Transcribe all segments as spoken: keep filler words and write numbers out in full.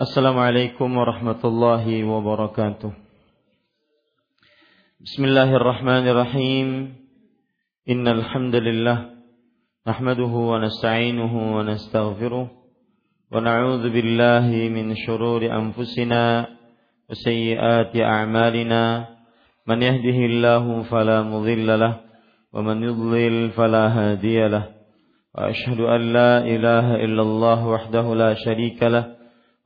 Assalamualaikum warahmatullahi wabarakatuh. Bismillahirrahmanirrahim. Innal hamdalillah nahmaduhu wa nasta'inuhu wa nastaghfiruh wa na'udzu billahi min shururi anfusina wa sayyiati a'malina. Man yahdihillahu fala mudilla lahu wa man yudlil fala hadiya lahu. Wa ashhadu an la ilaha illallah wahdahu la syarika lahu.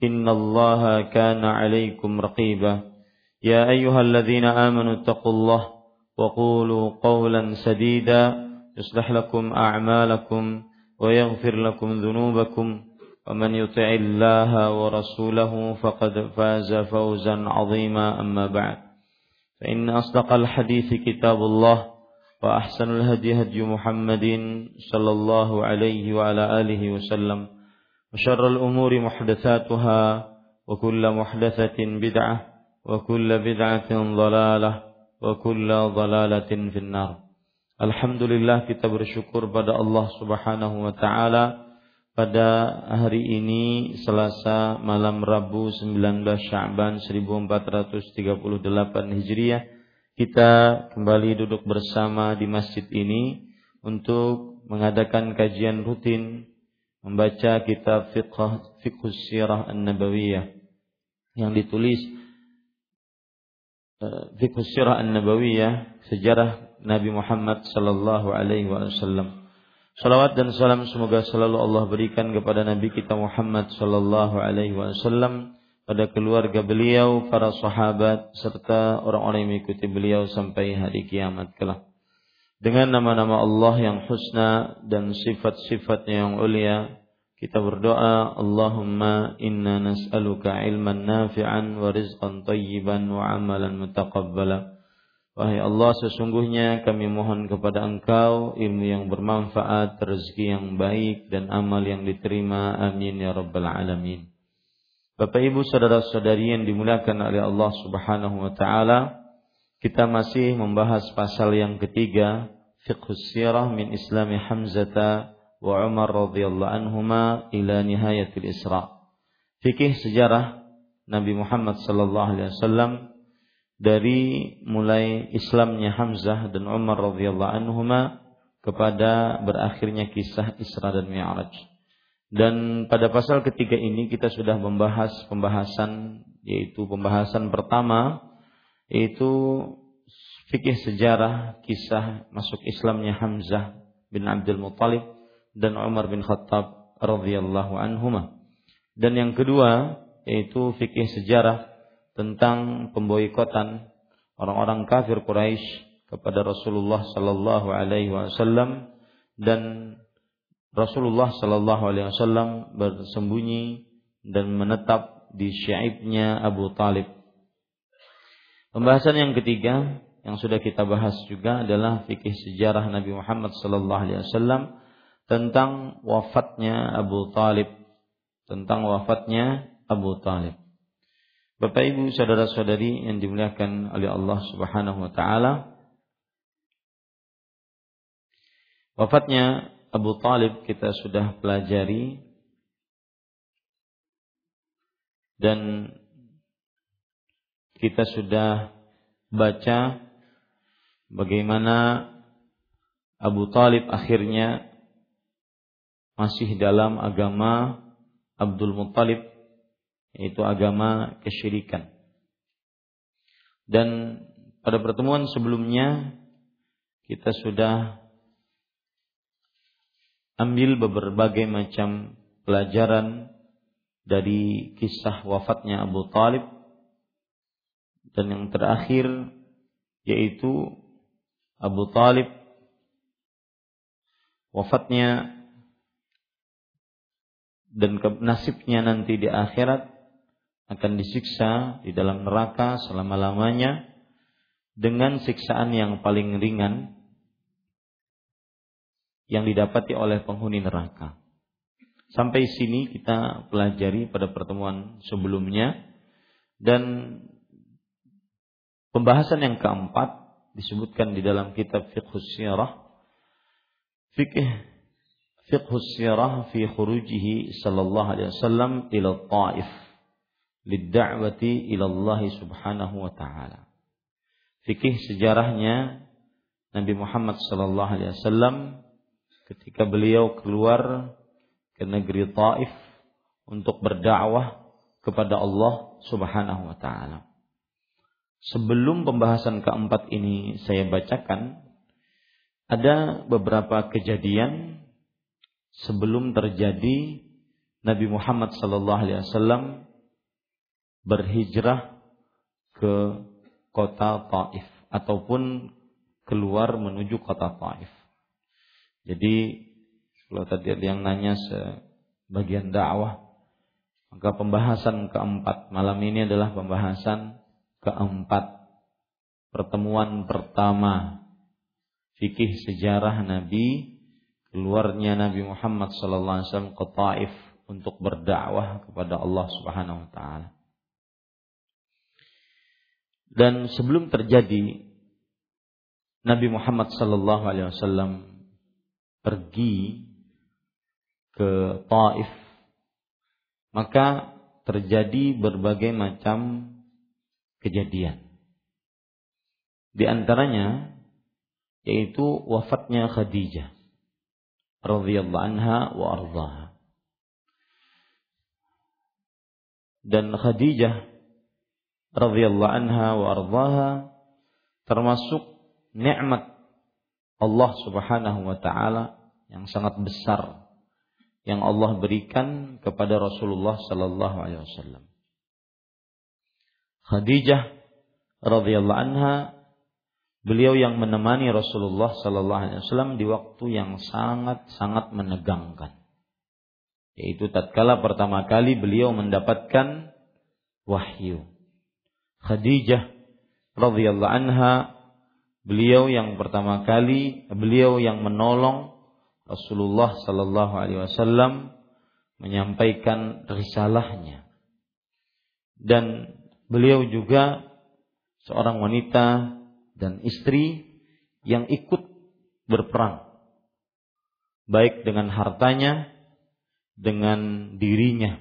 إن الله كان عليكم رقيبا يا أيها الذين آمنوا اتقوا الله وقولوا قولا سديدا يصلح لكم أعمالكم ويغفر لكم ذنوبكم ومن يطع الله ورسوله فقد فاز فوزا عظيما أما بعد فإن أصدق الحديث كتاب الله وأحسن الهدي هدي محمد صلى الله عليه وعلى آله وسلم وشر الأمور محدثاتها وكل محدثة بدعة وكل بدعة ضلالة وكل ضلالة في النار. Alhamdulillah, kita bersyukur pada Allah Subhanahu wa taala pada hari ini Selasa malam Rabu sembilan belas Sya'ban seribu empat ratus tiga puluh delapan Hijriah. Kita kembali duduk bersama di masjid ini untuk mengadakan kajian rutin membaca kitab Fiqh Fiqh Sirah An-Nabawiyah yang ditulis Fiqh Sirah An-Nabawiyah, sejarah Nabi Muhammad sallallahu alaihi wasallam. Salawat dan salam semoga selalu Allah berikan kepada Nabi kita Muhammad sallallahu alaihi wasallam, pada keluarga beliau, para sahabat serta orang-orang yang mengikuti beliau sampai hari kiamat kelak. Dengan nama-nama Allah yang husna dan sifat-sifatnya yang ulia, kita berdoa, Allahumma inna nas'aluka ilman nafi'an wa rizqan tayyiban wa amalan mutaqabbala. Wahai Allah, sesungguhnya kami mohon kepada Engkau ilmu yang bermanfaat, rezeki yang baik, dan amal yang diterima. Amin ya rabbal alamin. Bapak Ibu saudara-saudari yang dimuliakan oleh Allah Subhanahu wa taala, kita masih membahas pasal yang ketiga, Fiqhus Sirah min Islami Hamzata wa Umar radhiyallahu anhuma ila nihayatil Isra. Fikih sejarah Nabi Muhammad sallallahu alaihi wasallam dari mulai Islamnya Hamzah dan Umar radhiyallahu anhuma kepada berakhirnya kisah Isra dan Mi'raj. Dan pada pasal ketiga ini kita sudah membahas pembahasan, yaitu pembahasan pertama itu fikih sejarah kisah masuk Islamnya Hamzah bin Abdul Muttalib dan Umar bin Khattab radhiyallahu anhuma. Dan yang kedua yaitu fikih sejarah tentang pemboikotan orang-orang kafir Quraisy kepada Rasulullah sallallahu alaihi wasallam, dan Rasulullah sallallahu alaihi wasallam bersembunyi dan menetap di syaibnya Abu Talib. Pembahasan yang ketiga yang sudah kita bahas juga adalah fikih sejarah Nabi Muhammad sallallahu alaihi wasallam tentang wafatnya Abu Talib, tentang wafatnya Abu Talib. Bapak Ibu saudara-saudari yang dimuliakan oleh Allah Subhanahu wa taala, wafatnya Abu Talib kita sudah pelajari, dan kita sudah baca bagaimana Abu Talib akhirnya masih dalam agama Abdul Muttalib, yaitu agama kesyirikan. Dan pada pertemuan sebelumnya kita sudah ambil berbagai macam pelajaran dari kisah wafatnya Abu Talib. Dan yang terakhir yaitu Abu Talib, wafatnya dan nasibnya nanti di akhirat akan disiksa di dalam neraka selama-lamanya dengan siksaan yang paling ringan yang didapati oleh penghuni neraka. Sampai sini kita pelajari pada pertemuan sebelumnya, dan pembahasan yang keempat disebutkan di dalam kitab Fiqhus Sirah, Fikih Fiqhus Sirah fi khurujihi sallallahu alaihi wasallam ila Taif lid-da'wati ila Allah subhanahu wa ta'ala. Fikih sejarahnya Nabi Muhammad sallallahu alaihi wasallam ketika beliau keluar ke negeri Taif untuk berdakwah kepada Allah subhanahu wa ta'ala. Sebelum pembahasan keempat ini saya bacakan, ada beberapa kejadian sebelum terjadi Nabi Muhammad sallallahu alaihi wasallam berhijrah ke kota Taif ataupun keluar menuju kota Taif. Jadi kalau tadi ada yang nanya sebagian dakwah, maka pembahasan keempat malam ini adalah pembahasan keempat, pertemuan pertama, fikih sejarah Nabi, keluarnya Nabi Muhammad sallallahu alaihi wasallam ke Taif untuk berdakwah kepada Allah Subhanahu wa taala. Dan sebelum terjadi Nabi Muhammad sallallahu alaihi wasallam pergi ke Taif, maka terjadi berbagai macam kejadian. Di antaranya yaitu wafatnya Khadijah radhiyallahu anha wa ardhaha. Dan Khadijah radhiyallahu anha wa ardhaha termasuk nikmat Allah Subhanahu wa taala yang sangat besar yang Allah berikan kepada Rasulullah sallallahu alaihi wasallam. Khadijah radhiyallahu anha, beliau yang menemani Rasulullah sallallahu alaihi wasallam di waktu yang sangat-sangat menegangkan, yaitu tatkala pertama kali beliau mendapatkan wahyu. Khadijah radhiyallahu anha, beliau yang pertama kali, beliau yang menolong Rasulullah sallallahu alaihi wasallam menyampaikan risalahnya. Dan beliau juga seorang wanita dan istri yang ikut berperang, baik dengan hartanya, dengan dirinya.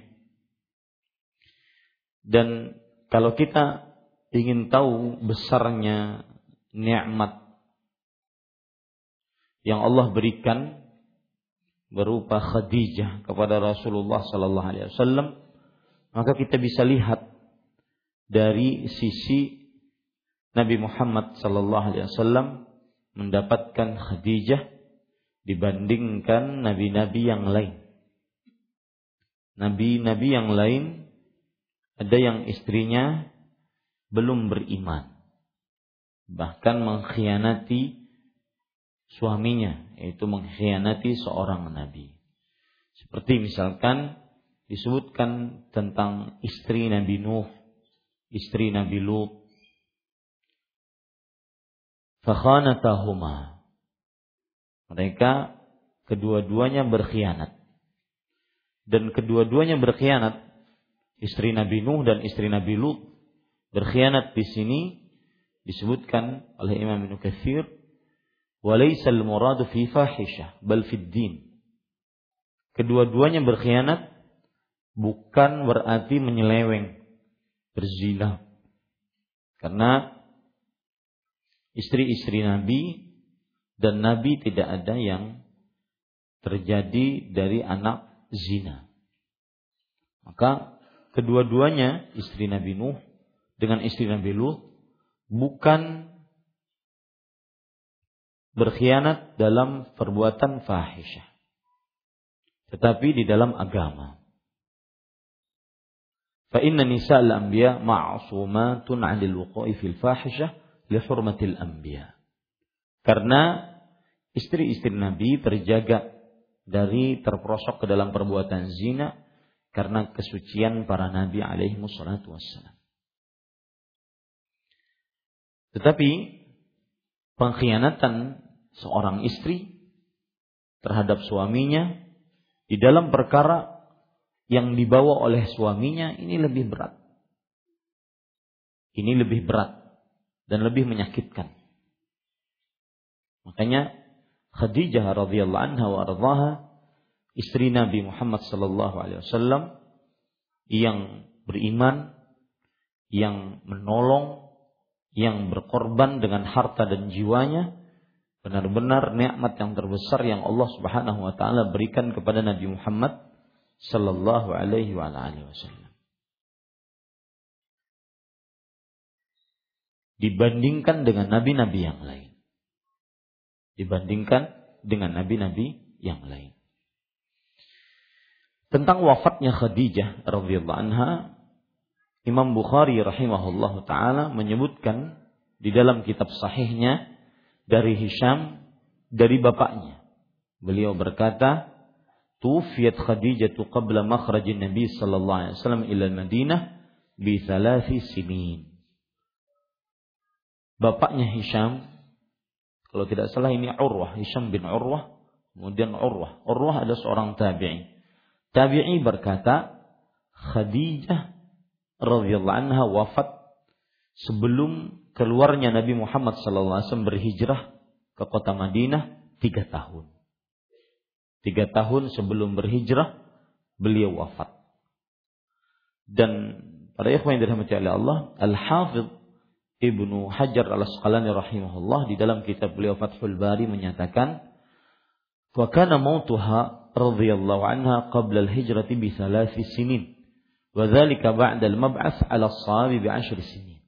Dan kalau kita ingin tahu besarnya nikmat yang Allah berikan berupa Khadijah kepada Rasulullah sallallahu alaihi wasallam, maka kita bisa lihat dari sisi Nabi Muhammad sallallahu alaihi wasallam mendapatkan Khadijah dibandingkan nabi-nabi yang lain. Nabi-nabi yang lain ada yang istrinya belum beriman, bahkan mengkhianati suaminya, yaitu mengkhianati seorang nabi. Seperti misalkan disebutkan tentang istri Nabi Nuh, istri Nabi Lut. Fakhanatahuma, mereka kedua-duanya berkhianat. Dan kedua-duanya berkhianat, istri Nabi Nuh dan istri Nabi Lut berkhianat di sini disebutkan oleh Imam Ibnu Katsir, walaysa al-muradu fi fahisha bal fi ad-din. Kedua-duanya berkhianat bukan berarti menyeleweng, berzina. Karena istri-istri Nabi dan Nabi tidak ada yang terjadi dari anak zina. Maka kedua-duanya, istri Nabi Nuh dengan istri Nabi Lut, bukan berkhianat dalam perbuatan fahisyah, tetapi di dalam agama. Fa inna nisa'al anbiya ma'sumatun 'anil wuqu'i fil fahisyah li hurmatil anbiya. Karena istri-istri Nabi terjaga dari terperosok ke dalam perbuatan zina karena kesucian para nabi alaihi wassalatu wassalam. Tetapi pengkhianatan seorang istri terhadap suaminya di dalam perkara yang dibawa oleh suaminya ini lebih berat. Ini lebih berat dan lebih menyakitkan. Makanya Khadijah radhiyallahu anha wa ardhaha, istri Nabi Muhammad sallallahu alaihi wasallam yang beriman, yang menolong, yang berkorban dengan harta dan jiwanya, benar-benar nikmat yang terbesar yang Allah Subhanahu wa taala berikan kepada Nabi Muhammad sallallahu alaihi wa alihi wasallam. Dibandingkan dengan nabi-nabi yang lain. Dibandingkan dengan nabi-nabi yang lain. Tentang wafatnya Khadijah radhiyallahu anha, Imam Bukhari rahimahullahu taala menyebutkan di dalam kitab sahihnya dari Hisham dari bapaknya. Beliau berkata, "Tuwfiyat Khadijah qabla makhrajin Nabi sallallahu alaihi wasallam ila Madinah bi thalathi sinin." Bapaknya Hisham, kalau tidak salah ini Urwah, Hisham bin Urwah, kemudian Urwah. Urwah ada seorang tabi'i. Tabi'i berkata, Khadijah radhiyallahu anha wafat sebelum keluarnya Nabi Muhammad sallallahu alaihi wasallam berhijrah ke kota Madinah tiga tahun. tiga tahun sebelum berhijrah beliau wafat. Dan para ikhwan yang dirahmati Allah, Al-Hafidh Ibnu Hajar Al-Asqalani rahimahullah di dalam kitab beliau Fathul Bari menyatakan, "Wa kana mautuha radhiyallahu anha qabla al-hijrati bi thalathi sinin, wa dzalika ba'da al-mab'ats 'ala as-sahabi bi ashri sinin."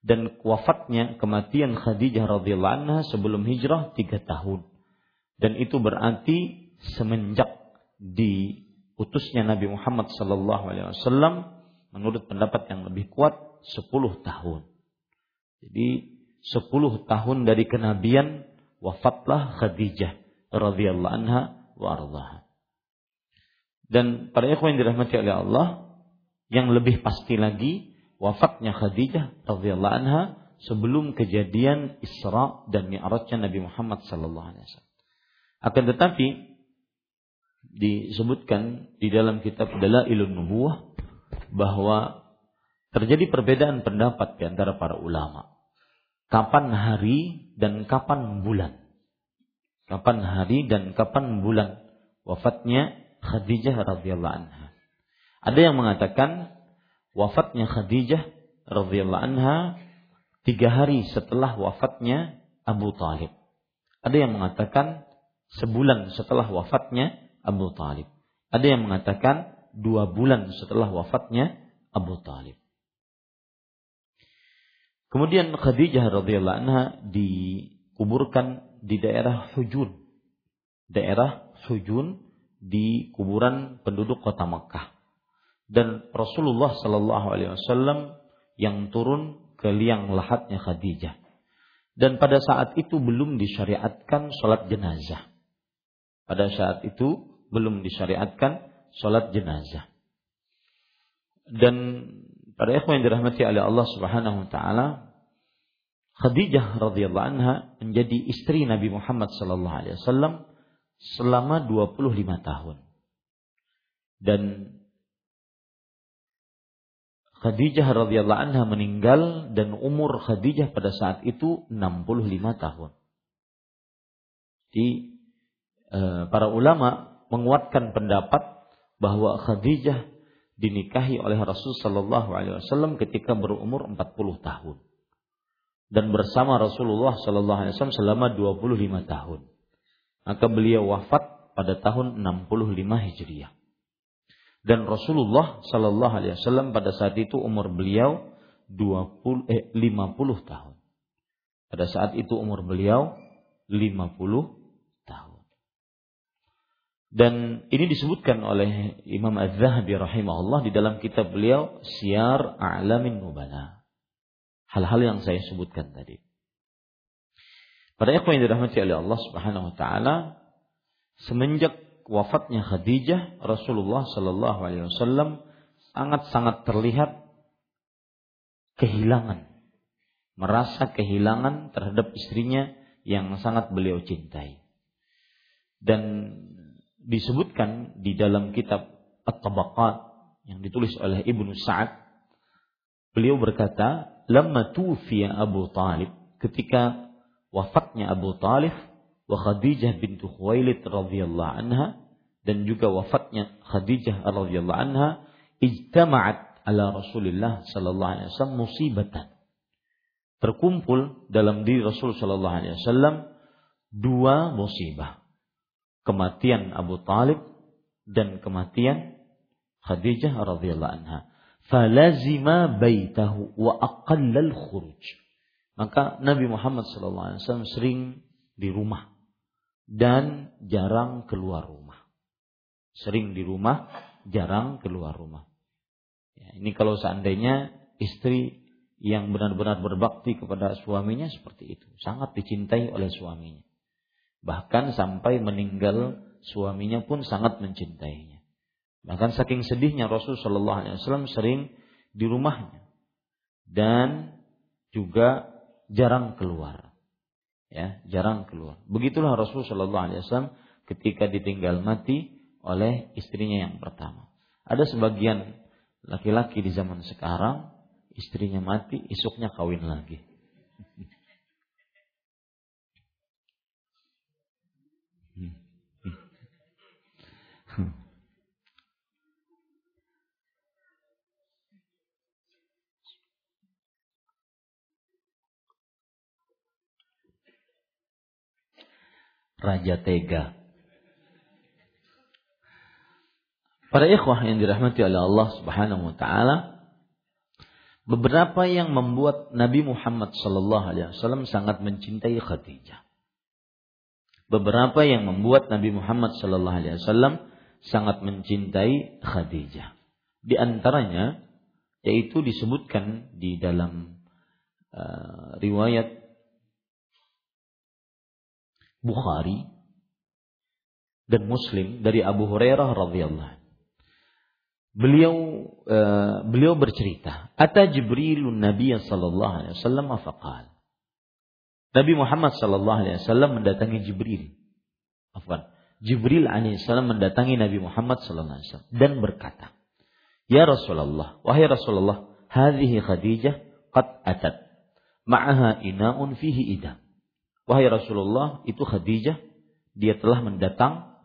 Dan wafatnya, kematian Khadijah radhiyallahu anha sebelum hijrah tiga tahun. Dan itu berarti semenjak diutusnya Nabi Muhammad sallallahu alaihi wasallam, menurut pendapat yang lebih kuat sepuluh tahun. Jadi sepuluh tahun dari kenabian wafatlah Khadijah radhiyallahu anha wa ardhaha. Dan para ikhwan yang dirahmati oleh Allah, yang lebih pasti lagi wafatnya Khadijah radhiyallahu anha sebelum kejadian Isra dan Mi'rajnya Nabi Muhammad sallallahu alaihi wasallam. Akan tetapi disebutkan di dalam kitab Dalailun Nubuwah bahwa terjadi perbedaan pendapat di antara para ulama. Kapan hari dan kapan bulan? Kapan hari dan kapan bulan wafatnya Khadijah radhiyallahu anha? Ada yang mengatakan wafatnya Khadijah radhiyallahu anha tiga hari setelah wafatnya Abu Talib. Ada yang mengatakan sebulan setelah wafatnya Abu Talib. Ada yang mengatakan dua bulan setelah wafatnya Abu Talib. Kemudian Khadijah radhiyallahu anha dikuburkan di daerah Hujun. Daerah Hujun di kuburan penduduk kota Mekah. Dan Rasulullah sallallahu alaihi wasallam yang turun ke liang lahatnya Khadijah. Dan pada saat itu belum disyariatkan salat jenazah. Pada saat itu belum disyariatkan salat jenazah. Dan para ikhwan yang dirahmati oleh Allah Subhanahu wa taala, Khadijah radhiyallahu anha menjadi istri Nabi Muhammad sallallahu alaihi wasallam selama dua puluh lima tahun. Dan Khadijah radhiyallahu anha meninggal dan umur Khadijah pada saat itu enam puluh lima tahun. Jadi para ulama menguatkan pendapat bahwa Khadijah dinikahi oleh Rasul sallallahu alaihi wasallam ketika berumur empat puluh tahun dan bersama Rasulullah sallallahu alaihi wasallam selama dua puluh lima tahun. Maka beliau wafat pada tahun enam puluh lima Hijriah. Dan Rasulullah sallallahu alaihi wasallam pada saat itu umur beliau dua puluh eh, lima puluh tahun. Pada saat itu umur beliau lima puluh tahun. Dan ini disebutkan oleh Imam Az-Zahabi rahimahullah di dalam kitab beliau Syiar A'lamin Nubala. Hal-hal yang saya sebutkan tadi. Para ikhwan yang dirahmati oleh Allah Subhanahu wa taala, semenjak wafatnya Khadijah, Rasulullah Shallallahu Alaihi Wasallam sangat-sangat terlihat kehilangan, merasa kehilangan terhadap istrinya yang sangat beliau cintai. Dan disebutkan di dalam kitab At-Tabaqat yang ditulis oleh Ibnu Sa'ad, beliau berkata, "Lamma tufiya Abu Talib," ketika wafatnya Abu Talib, wa Khadijah bintu Khuwailid radhiyallahu anha, dan juga wafatnya Khadijah radhiyallahu anha, ijtama'at ala Rasulillah sallallahu alaihi wasallam musibatan. Terkumpul dalam diri Rasul sallallahu alaihi wasallam dua musibah, kematian Abu Talib dan kematian Khadijah radhiyallahu anha. Falazima baitahu wa aqallal khuruj. Maka Nabi Muhammad sallallahu alaihi wasallam sering di rumah dan jarang keluar rumah. Sering di rumah, jarang keluar rumah. Ya, ini kalau seandainya istri yang benar-benar berbakti kepada suaminya seperti itu, sangat dicintai oleh suaminya. Bahkan sampai meninggal suaminya pun sangat mencintainya. Bahkan saking sedihnya Rasul Shallallahu Alaihi Wasallam sering di rumahnya dan juga jarang keluar, ya jarang keluar. Begitulah Rasul Shallallahu Alaihi Wasallam ketika ditinggal mati oleh istrinya yang pertama. Ada sebagian laki-laki di zaman sekarang istrinya mati, esoknya kawin lagi. Raja tega. Para ikhwah yang dirahmati oleh Allah Subhanahu wa taala, beberapa yang membuat Nabi Muhammad sallallahu alaihi wasallam sangat mencintai Khadijah. Beberapa yang membuat Nabi Muhammad sallallahu alaihi wasallam sangat mencintai Khadijah. Di antaranya yaitu disebutkan di dalam uh, riwayat Bukhari dan Muslim dari Abu Hurairah radhiyallahu anhu. Beliau uh, beliau bercerita, "Ata Jibrilun Nabiy sallallahu alaihi wasallam faqala." Nabi Muhammad sallallahu alaihi wasallam mendatangi Jibril. Afwan, Jibril alaihi salam mendatangi Nabi Muhammad sallallahu alaihi wasallam dan berkata, "Ya Rasulullah, wahai Rasulullah, hadhihi Khadijah qad atat. Ma'aha ina'un fihi idam." Wahai Rasulullah, itu Khadijah, dia telah mendatang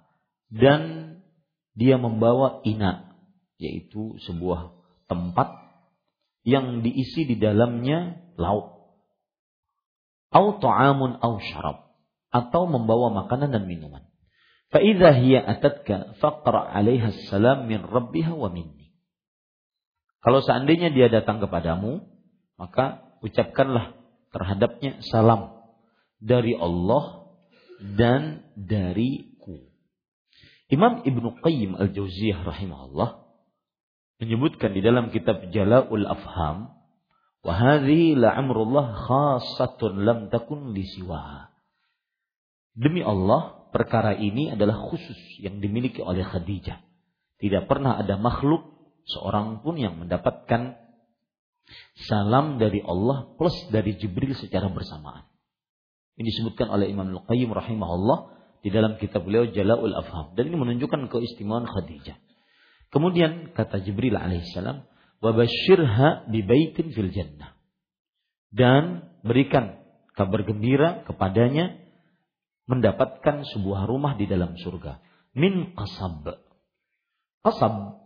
dan dia membawa ina, yaitu sebuah tempat yang diisi di dalamnya lauk. Au ta'amun au syarab, atau membawa makanan dan minuman. Fa idza hiya atatka faqra 'alaiha assalam min rabbiha wa minni. Kalau seandainya dia datang kepadamu, maka ucapkanlah terhadapnya salam dari Allah dan dariku. Imam Ibnu Qayyim Al-Jauziyah rahimahullah menyebutkan di dalam kitab Jala'ul Afham, "Wa hadhihi la'amrullah khassatun lam takun li siwaha." Demi Allah, perkara ini adalah khusus yang dimiliki oleh Khadijah. Tidak pernah ada makhluk seorang pun yang mendapatkan salam dari Allah plus dari Jibril secara bersamaan. Ini disebutkan oleh Imam Al-Qayyim rahimahullah di dalam kitab beliau Jala'ul Afham. Dan ini menunjukkan keistimewaan Khadijah. Kemudian kata Jibril alaihissalam, "Wabashirha bibaitin fil jannah." Dan berikan kabar gembira kepadanya mendapatkan sebuah rumah di dalam surga. Min qasab. Qasab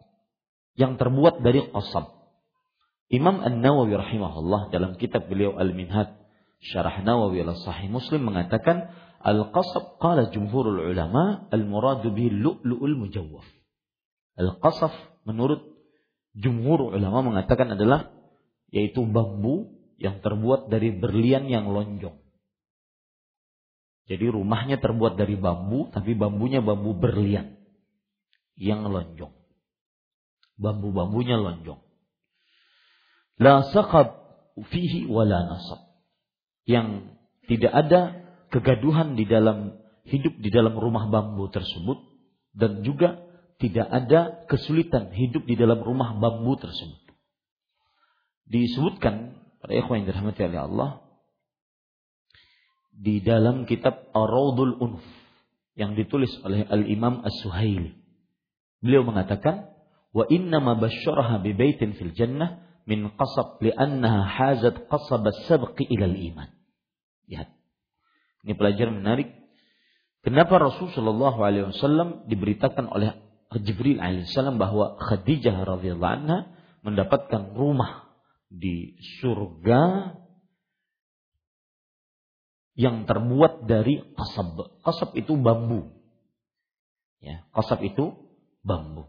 yang terbuat dari qasab. Imam An-Nawawi rahimahullah dalam kitab beliau Al-Minhaj Syarah Nawawi ala Sahih Muslim mengatakan, "Al-qasab qala jumhurul ulama al-muradu bihi lu'lu'ul mujawwaf." Al-qasab menurut jumhur ulama mengatakan adalah yaitu bambu yang terbuat dari berlian yang lonjong. Jadi rumahnya terbuat dari bambu, tapi bambunya bambu berlian yang lonjong. Bambu-bambunya lonjong. La saqab fihi wala nasab. Yang tidak ada kegaduhan di dalam hidup di dalam rumah bambu tersebut, dan juga tidak ada kesulitan hidup di dalam rumah bambu tersebut. Disebutkan para ikhwan yang dirahmati oleh Allah di dalam kitab Ar-Raudul Unuf yang ditulis oleh Al-Imam As-Suhaili. Beliau mengatakan, "Wa inna ma basyaraha bi baitin fil jannah min qasab li'annaha hazat qasab as-sabqi ila al-iman." Lihat. Ini pelajaran menarik. Kenapa Rasulullah sallallahu alaihi wasallam diberitakan oleh Jibril alaihissalam bahwa Khadijah radhiyallahu anha mendapatkan rumah di surga yang terbuat dari qasab. Qasab itu bambu. Ya, qasab itu bambu.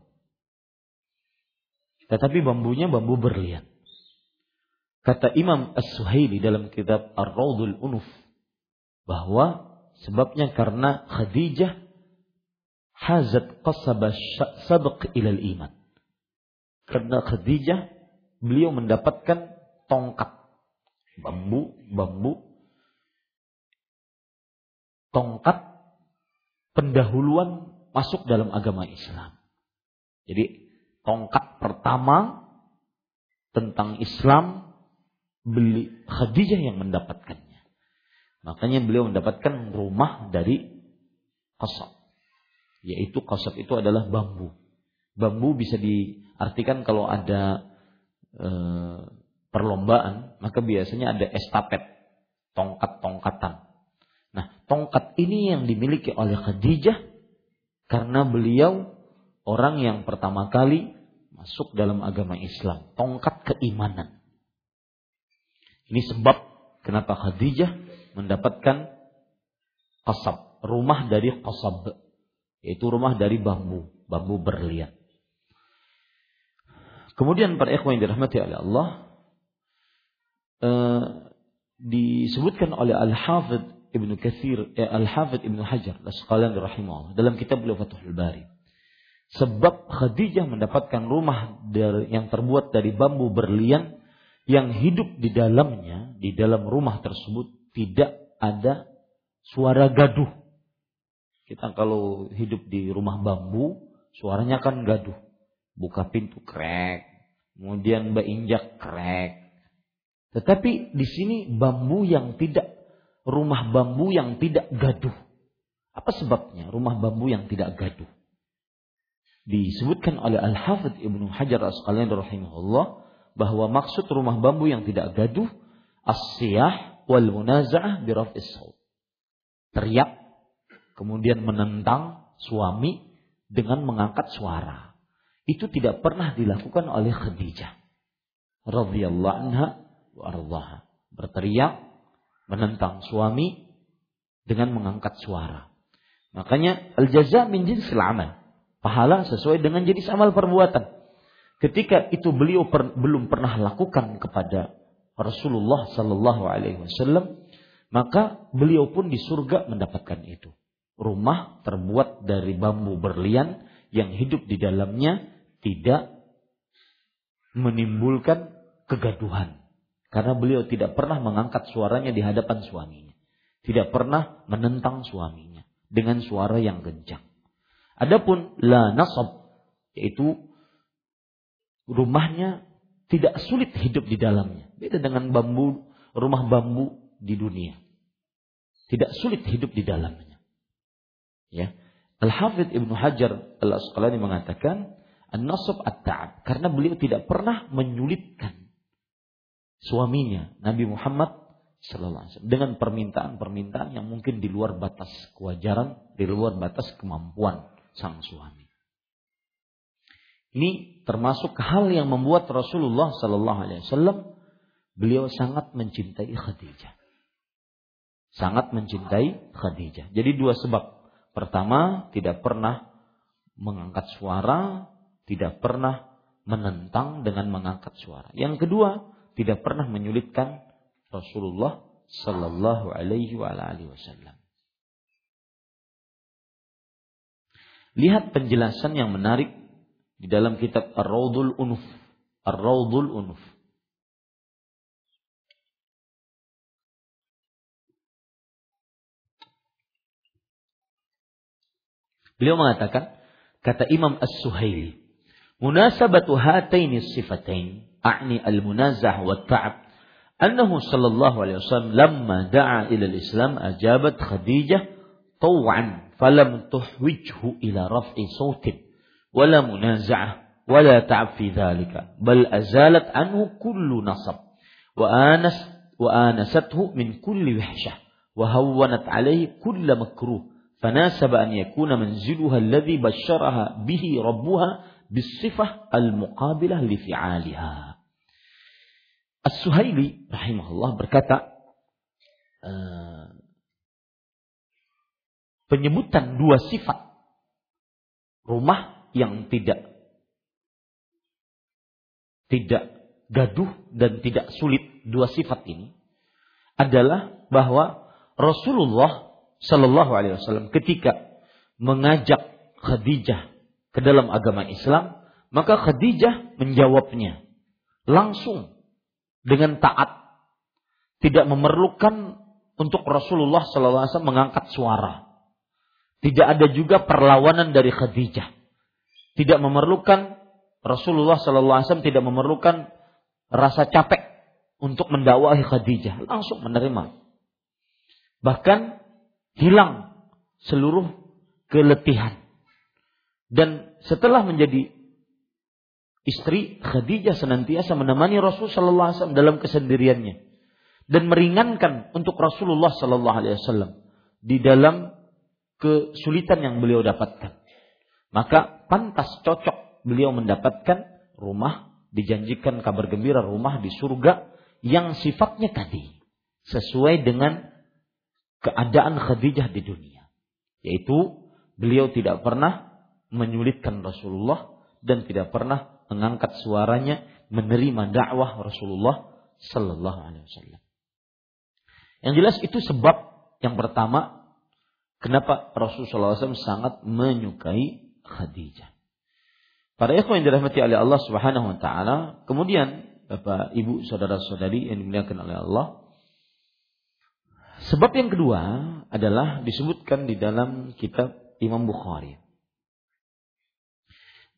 Tetapi bambunya bambu berlian. Kata Imam As-Suhaili dalam kitab Ar-Raudul Unuf bahwa sebabnya karena Khadijah hazat qasaba sabq ilal iman. Karena Khadijah beliau mendapatkan tongkat bambu, bambu tongkat pendahuluan masuk dalam agama Islam. Jadi tongkat pertama tentang Islam beli Khadijah yang mendapatkannya. Makanya beliau mendapatkan rumah dari qasab. Yaitu qasab itu adalah bambu. Bambu bisa diartikan kalau ada e, perlombaan, maka biasanya ada estafet, tongkat-tongkatan. Nah, tongkat ini yang dimiliki oleh Khadijah karena beliau orang yang pertama kali masuk dalam agama Islam, tongkat keimanan. Ini sebab kenapa Khadijah mendapatkan qasab, rumah dari qasab. Yaitu rumah dari bambu, bambu berlian. Kemudian para ikhwan yang dirahmati oleh Allah, eh, disebutkan oleh Al-Hafidh Ibnu Katsir, eh, Al-Hafidh Ibnu Hajar Al-Asqalani rahimahullah dalam kitab beliau Fathul Bari. Sebab Khadijah mendapatkan rumah dari, yang terbuat dari bambu berlian yang hidup di dalamnya, di dalam rumah tersebut tidak ada suara gaduh. Kita kalau hidup di rumah bambu, suaranya kan gaduh. Buka pintu krek, kemudian beinjak krek. Tetapi di sini bambu yang tidak, rumah bambu yang tidak gaduh. Apa sebabnya rumah bambu yang tidak gaduh? Disebutkan oleh Al-Hafidh Ibnu Hajar Asqalani rahimahullah bahwa maksud rumah bambu yang tidak gaduh as-siyah wal munaza'ah bi raf'is shaut. Teriak kemudian menentang suami dengan mengangkat suara. Itu tidak pernah dilakukan oleh Khadijah radhiyallahu anha wa ardhaha. Berteriak menentang suami dengan mengangkat suara. Makanya al-jaza min jinsil amal. Pahala sesuai dengan jenis amal perbuatan. Ketika itu beliau per, belum pernah lakukan kepada Rasulullah sallallahu alaihi wasallam, maka beliau pun di surga mendapatkan itu. Rumah terbuat dari bambu berlian yang hidup di dalamnya tidak menimbulkan kegaduhan. Karena beliau tidak pernah mengangkat suaranya di hadapan suaminya. Tidak pernah menentang suaminya dengan suara yang kencang. Adapun la nasab, yaitu rumahnya tidak sulit hidup di dalamnya. Beda dengan bambu, rumah bambu di dunia. Tidak sulit hidup di dalamnya. Ya. Al-Hafidh Ibnu Hajar Al-Asqalani mengatakan an-nasab at-ta'ab, karena beliau tidak pernah menyulitkan suaminya Nabi Muhammad sallallahu alaihi wasallam dengan permintaan-permintaan yang mungkin di luar batas kewajaran, di luar batas kemampuan sang suami. Ini termasuk hal yang membuat Rasulullah sallallahu alaihi wasallam beliau sangat mencintai Khadijah. Sangat mencintai Khadijah. Jadi dua sebab. Pertama, tidak pernah mengangkat suara, tidak pernah menentang dengan mengangkat suara. Yang kedua, tidak pernah menyulitkan Rasulullah sallallahu alaihi wa alihi wasallam. Lihat penjelasan yang menarik di dalam kitab Ar-Raudul Unuf, Ar-Raudul Unuf. Beliau mengatakan, Kata Imam As-Suhaili, munasabatu hataini sifatain, a'ni al-munazah wa ta'ab, annahu sallallahu alaihi wasallam lamma da'a ila al-Islam ajabat Khadijah taw'an, falam tuhwijhu ila raf'i sautin, wala munaza'ah, wala ta'ab fi dhalika, bal azalat anhu kullu nasab, wa anas, wa anasathu min kulli wahshah, wa hawwanat alaihi kulla makruh, فناسب أن يكون منزلها الذي بشرها به ربها بالصفة المقابلة لفعالها. As-Suhaili rahimahullah berkata, penyebutan dua sifat rumah yang tidak tidak gaduh dan tidak sulit, dua sifat ini adalah bahwa Rasulullah Sallallahu alaihi wasallam ketika mengajak Khadijah ke dalam agama Islam, maka Khadijah menjawabnya langsung dengan taat, tidak memerlukan untuk Rasulullah Sallallahu alaihi wasallam mengangkat suara. Tidak ada juga perlawanan dari Khadijah. Tidak memerlukan Rasulullah Sallallahu alaihi wasallam tidak memerlukan rasa capek untuk mendakwahi Khadijah, langsung menerima. Bahkan hilang seluruh keletihan. Dan setelah menjadi istri, Khadijah senantiasa menemani Rasul sallallahu alaihi wasallam dalam kesendiriannya dan meringankan untuk Rasulullah sallallahu alaihi wasallam di dalam kesulitan yang beliau dapatkan. Maka pantas, cocok beliau mendapatkan rumah, dijanjikan kabar gembira rumah di surga yang sifatnya tadi sesuai dengan keadaan Khadijah di dunia, yaitu beliau tidak pernah menyulitkan Rasulullah dan tidak pernah mengangkat suaranya, menerima dakwah Rasulullah sallallahu alaihi wasallam. Yang jelas itu sebab yang pertama kenapa Rasulullah sallallahu alaihi wasallam sangat menyukai Khadijah. Para ikhwan yang dirahmati oleh Allah Subhanahu wa taala, kemudian Bapak, Ibu, saudara-saudari yang dimuliakan oleh Allah, sebab yang kedua adalah disebutkan di dalam kitab Imam Bukhari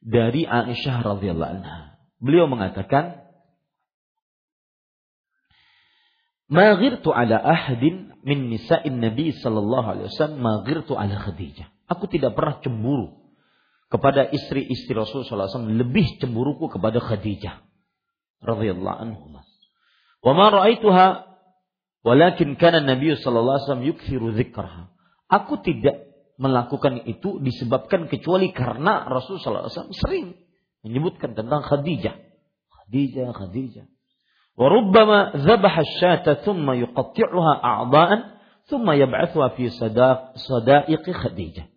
dari Aisyah radhiyallahu anha. Beliau mengatakan, "Ma ghirtu ala ahadin min nisa'in Nabi sallallahu alaihi wasallam ma ghirtu ala Khadijah." Aku tidak pernah cemburu kepada istri-istri Rasul sallallahu alaihi wasallam lebih cemburuku kepada Khadijah radhiyallahu anha. "Wa ma ra'aituha walakin kana Nabi sallallahu alaihi wasallam yukthiru dzikraha." Aku tidak melakukan itu disebabkan kecuali karena Rasul sallallahu alaihi wasallam sering menyebutkan tentang Khadijah. Khadijah, Khadijah. "Wa rubbama dhabaha asy-syata tsumma yuqatti'uha a'dha'an tsumma yab'athuha fi sadaiq Khadijah."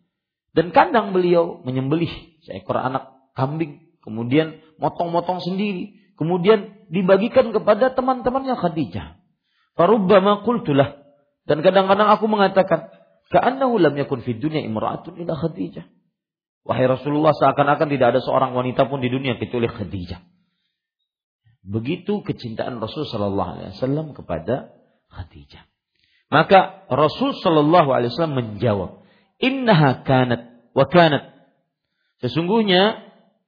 Dan kadang beliau menyembelih seekor anak kambing, kemudian motong-motong sendiri, kemudian dibagikan kepada teman-temannya Khadijah. Farubbama qultulah, dan kadang-kadang aku mengatakan, ka'annahu lam yakun fid dunya imra'atun illa Khadijah. Wahai Rasulullah, seakan-akan tidak ada seorang wanita pun di dunia kecuali Khadijah. Begitu kecintaan Rasul sallallahu alaihi wasallam kepada Khadijah. Maka Rasul sallallahu alaihi wasallam menjawab, "Innaha kanat wa kanat." Sesungguhnya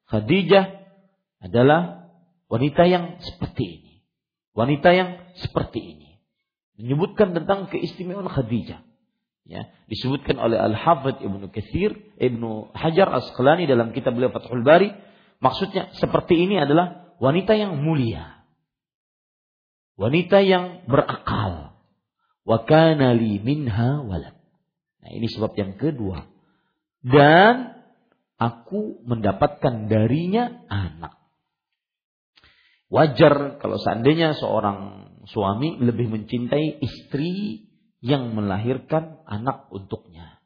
Khadijah adalah wanita yang seperti ini. Wanita yang seperti ini. Menyebutkan tentang keistimewaan Khadijah. Ya, disebutkan oleh Al-Hafidh Ibnu Katsir, Ibnu Hajar Asqalani dalam kitab beliau Fathul Bari. Maksudnya seperti ini adalah wanita yang mulia. Wanita yang berakal. Wa kana li minha walad. Nah, ini sebab yang kedua. Dan aku mendapatkan darinya anak. Wajar kalau seandainya seorang suami lebih mencintai istri yang melahirkan anak untuknya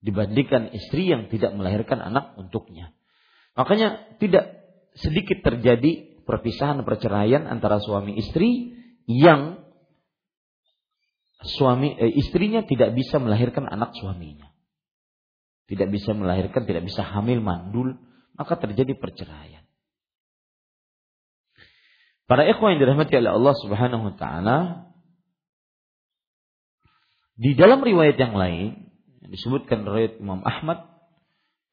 dibandingkan istri yang tidak melahirkan anak untuknya. Makanya tidak sedikit terjadi perpisahan, perceraian antara suami istri yang suami eh, istrinya tidak bisa melahirkan anak suaminya. Tidak bisa melahirkan, tidak bisa hamil, mandul, maka terjadi perceraian. Para ikhwan yang dirahmati oleh Allah Subhanahu wa taala, di dalam riwayat yang lain yang disebutkan riwayat Imam Ahmad,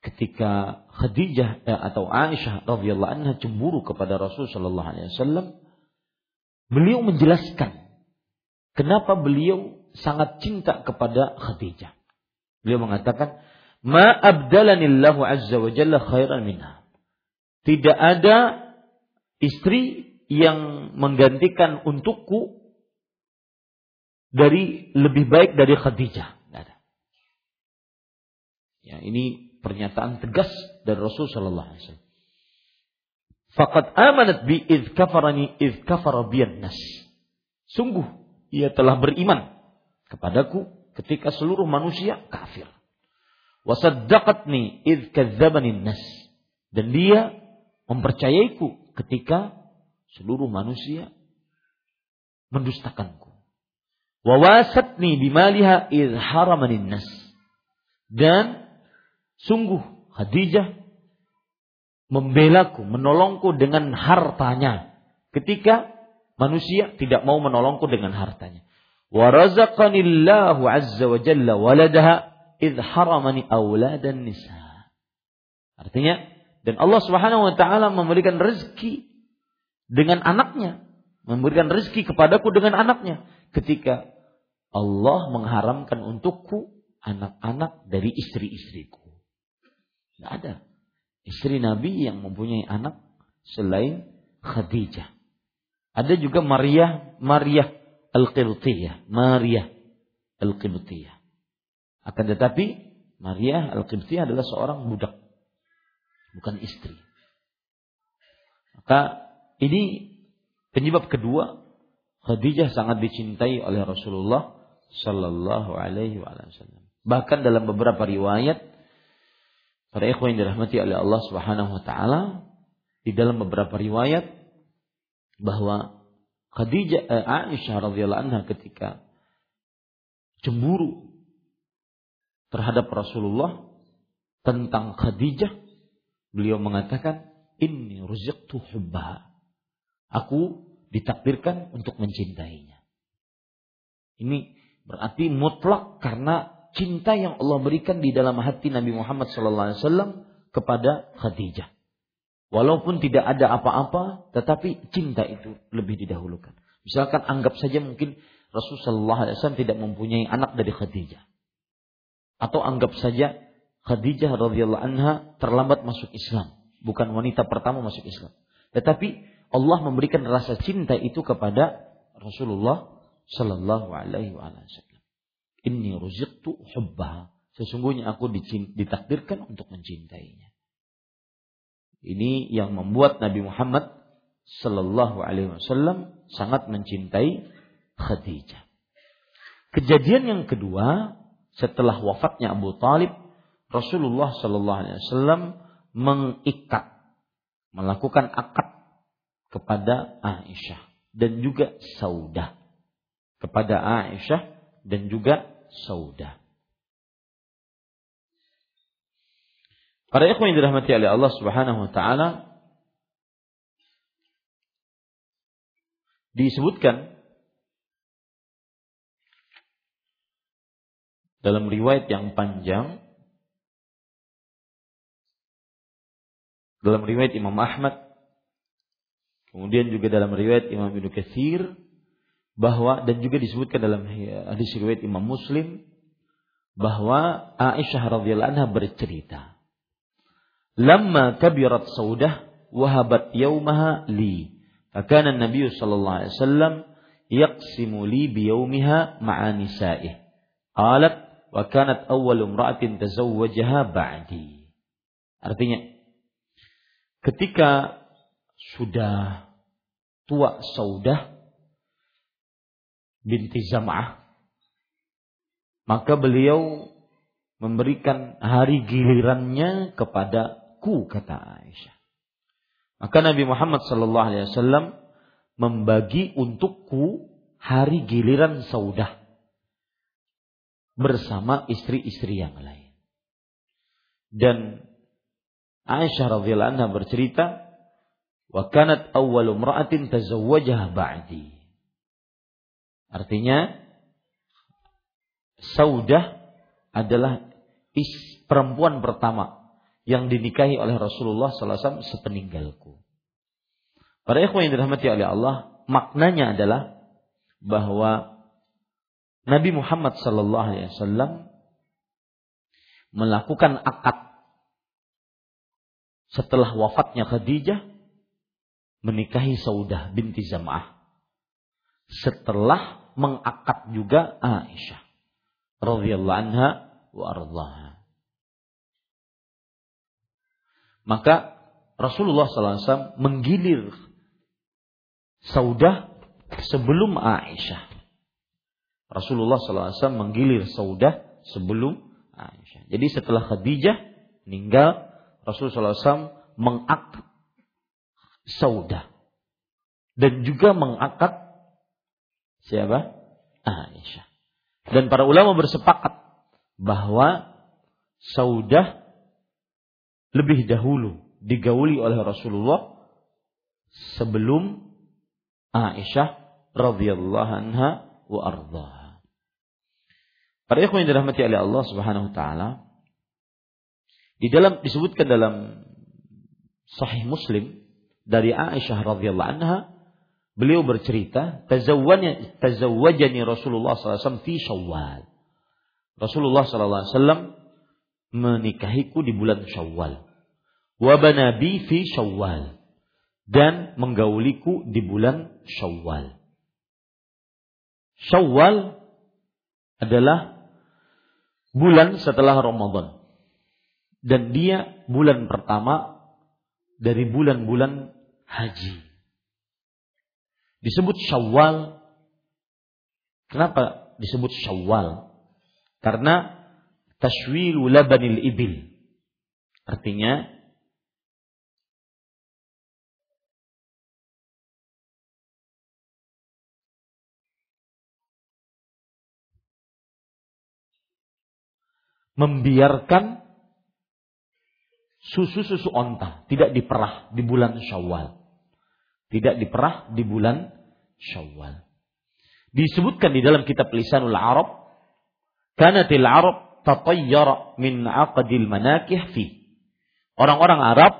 ketika Khadijah eh, atau Aisyah radhiyallahu anha cemburu kepada Rasul sallallahu alaihi wasallam, beliau menjelaskan kenapa beliau sangat cinta kepada Khadijah. Beliau mengatakan, "Ma abdalanillahu azza wa jalla khairan minha." Tidak ada istri yang menggantikan untukku dari lebih baik dari Khadijah. Tidak ada. Ya, ini pernyataan tegas dari Rasul sallallahu alaihi wasallam. Faqad amanat bi idh kafarani idh kafara biyan nas. Sungguh ia telah beriman kepadaku ketika seluruh manusia kafir. Wa saddaqatni idh kadzdzabani nas. Dan dia mempercayaiku ketika seluruh manusia mendustakanku. Wa wasatni bimaliha idh haramani nas. Dan sungguh Khadijah membelaku, menolongku dengan hartanya ketika manusia tidak mau menolongku dengan hartanya. Wa razaqanillahu azza wa jalla waladaha idh haramani auladan nisa. Artinya, dan Allah Subhanahu wa taala memberikan rezeki dengan anaknya, memberikan rezeki kepadaku dengan anaknya ketika Allah mengharamkan untukku anak-anak dari istri-istriku. Tidak ada istri Nabi yang mempunyai anak selain Khadijah. Ada juga Maria, Maria Al-Qibtiyah, Maria Al-Qibtiyah. Akan tetapi Maria Al-Qibtiyah adalah seorang budak, bukan istri. Maka ini penyebab kedua Khadijah sangat dicintai oleh Rasulullah sallallahu alaihi wasallam. Bahkan dalam beberapa riwayat, para ikhwan yang dirahmati oleh Allah Subhanahu wa taala, di dalam beberapa riwayat bahwa Khadijah eh, Aisyah radhiyallahu anha ketika cemburu terhadap Rasulullah tentang Khadijah, beliau mengatakan, "Inni ruziqtu hubbaha." Aku ditakdirkan untuk mencintainya. Ini berarti mutlak karena cinta yang Allah berikan di dalam hati Nabi Muhammad sallallahu alaihi wasallam kepada Khadijah. Walaupun tidak ada apa-apa, tetapi cinta itu lebih didahulukan. Misalkan anggap saja mungkin Rasul sallallahu alaihi wasallam tidak mempunyai anak dari Khadijah. Atau anggap saja Khadijah radhiyallahu anha terlambat masuk Islam, bukan wanita pertama masuk Islam. Tetapi Allah memberikan rasa cinta itu kepada Rasulullah sallallahu alaihi wasallam. Inni ruziqtu hubbaha. Sesungguhnya aku ditakdirkan untuk mencintainya. Ini yang membuat Nabi Muhammad sallallahu alaihi wasallam sangat mencintai Khadijah. Kejadian yang kedua, setelah wafatnya Abu Talib, Rasulullah sallallahu alaihi wasallam mengikat, melakukan akad kepada Aisyah dan juga Saudah. Kepada Aisyah dan juga Saudah. Para ikhwan yang dirahmati oleh Allah Subhanahu wa taala, disebutkan dalam riwayat yang panjang, dalam riwayat Imam Ahmad, kemudian juga dalam riwayat Imam Ibnu Katsir, bahwa, dan juga disebutkan dalam hadis riwayat Imam Muslim, bahwa Aisyah radhiyallahu anha bercerita, "Lamma kabirat Saudah wahabat yaumaha li, fakana Nabi sallallahu alaihi wasallam yaqsimu li bi yaumiha ma'a nisa'ih. Qalat wa kanat awwal imra'atin tazawwajaha ba'di." Artinya, ketika sudah tua Saudah binti Zam'ah, maka beliau memberikan hari gilirannya kepadaku, kata Aisyah. Maka Nabi Muhammad sallallahu alaihi wasallam membagi untukku hari giliran Saudah bersama istri-istri yang lain. Dan Aisyah radhiyallahu anha bercerita, "Wa kanat awwalu imra'atin tazawwajaha ba'di." Artinya, Saudah adalah is, perempuan pertama yang dinikahi oleh Rasulullah sallallahu alaihi wasallam sepeninggalku. Para ikhwan yang dirahmati oleh Allah, maknanya adalah bahwa Nabi Muhammad sallallahu alaihi wasallam melakukan akad setelah wafatnya Khadijah, menikahi Saudah binti Zam'ah, setelah mengakad juga Aisyah radhiyallahu anha wa ardhaha. Maka Rasulullah sallallahu alaihi wasallam menggilir Saudah sebelum Aisyah. Rasulullah sallallahu alaihi wasallam menggilir Saudah sebelum Aisyah. Jadi setelah Khadijah meninggal, Rasulullah sallallahu alaihi wasallam mengakad Saudah dan juga mengakad siapa? Aisyah. Dan para ulama bersepakat bahwa Saudah lebih dahulu digauli oleh Rasulullah sebelum Aisyah radhiyallahu anha wa ardhaha. Para ikhwan yang dirahmati oleh Allah Subhanahu wa taala, di dalam disebutkan dalam Sahih Muslim dari Aisyah radhiyallahu anha, beliau bercerita, tazawwajani, tazawwajani Rasulullah sallallahu alaihi wasallam fi Syawal. Rasulullah sallallahu alaihi wasallam menikahiku di bulan Syawal. Wa bana bi fi Syawal, dan menggauliku di bulan Syawal. Syawal adalah bulan setelah Ramadan. Dan dia bulan pertama dari bulan-bulan haji. Disebut Syawal. Kenapa disebut Syawal? Karena tashwilu labanil ibil. Artinya membiarkan susu-susu onta tidak diperah di bulan Syawal. Tidak diperah di bulan Syawal. Disebutkan di dalam kitab Lisanul Arab, kanatil Arab tatayyara min aqdil manakih fi. Orang-orang Arab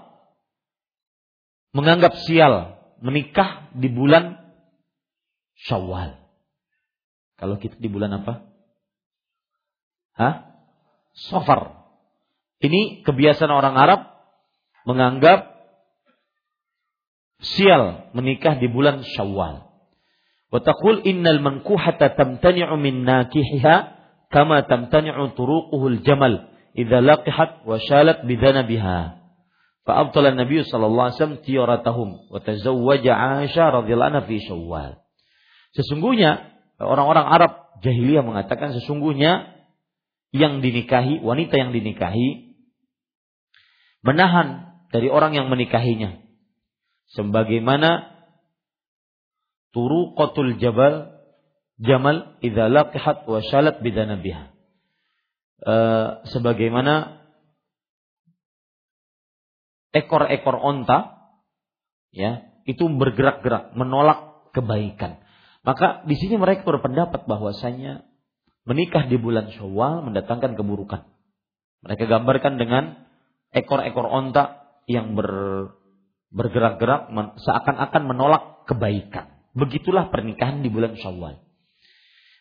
menganggap sial menikah di bulan Syawal. Kalau kita di bulan apa? Hah? Safar. Ini kebiasaan orang Arab, menganggap sial menikah di bulan Syawal. Wa taqul innal mankuhata tamtani'u min nakihiha kama tamtani'u turuquhul jamal idza laqihat wa shalat bidhanabiha. Fa abtala an-nabiy sallallahu alaihi wasallam tiyaratahum wa tazawwaja 'Aisyah radhiyallahu anha fi Syawal. Sesungguhnya orang-orang Arab jahiliyah mengatakan sesungguhnya yang dinikahi, wanita yang dinikahi menahan dari orang yang menikahinya, sebagaimana turuqatul jabal jamal idza laqihat wa shalat bidanabiha, uh, sebagaimana ekor-ekor onta ya itu bergerak-gerak menolak kebaikan. Maka di sini mereka berpendapat bahwasanya menikah di bulan Syawal mendatangkan keburukan. Mereka gambarkan dengan ekor-ekor onta yang ber bergerak-gerak seakan-akan menolak kebaikan. Begitulah pernikahan di bulan Syawal.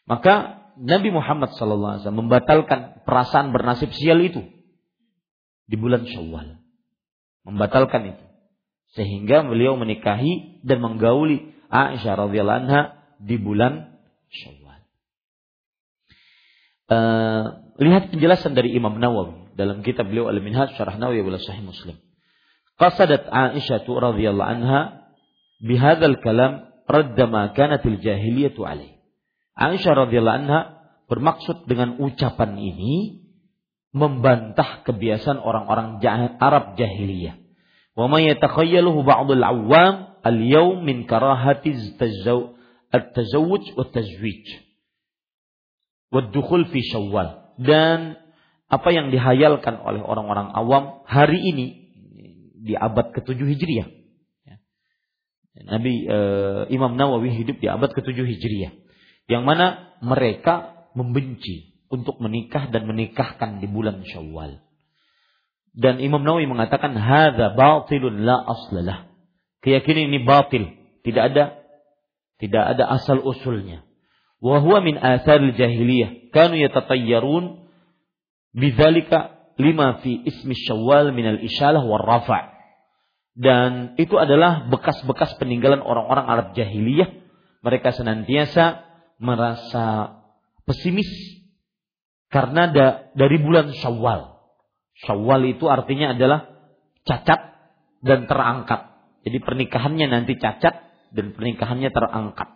Maka Nabi Muhammad sallallahu alaihi wasallam membatalkan perasaan bernasib sial itu di bulan Syawal. Membatalkan itu. Sehingga beliau menikahi dan menggauli Aisyah radhiyallahu anha di bulan Syawal. Uh, lihat penjelasan dari Imam Nawawi dalam kitab beliau Al-Minhaj Syarah Nawawi wal Sahih Muslim. Qasadat Aisyah radhiyallahu anha bihadzal kalam radda ma kanatil jahiliyatu alaih. Aisyah radhiyallahu anha bermaksud dengan ucapan ini membantah kebiasaan orang-orang Arab jahiliyah. Wa may yatakhayyaluhu ba'dul awam al-yawm min karahatiz tazawwuj at-tazawwuj wa tazwij wa ad-dukhul fi Syawal. Dan apa yang dihayalkan oleh orang-orang awam hari ini di abad ketujuh Hijriah. Nabi e, Imam Nawawi hidup di abad ketujuh Hijriah. Yang mana mereka membenci untuk menikah dan menikahkan di bulan Syawal. Dan Imam Nawawi mengatakan hadza batilun la aslalah. Keyakinan ini batil, tidak ada tidak ada asal usulnya. Wa huwa min atharil jahiliyah, kanu yatatayyarun bidzalika lima fi ismi Syawal min al-ishalah wal rafa'. Dan itu adalah bekas-bekas peninggalan orang-orang Arab jahiliyah. Mereka senantiasa merasa pesimis karena da, dari bulan Syawal. Syawal itu artinya adalah cacat dan terangkat. Jadi pernikahannya nanti cacat dan pernikahannya terangkat.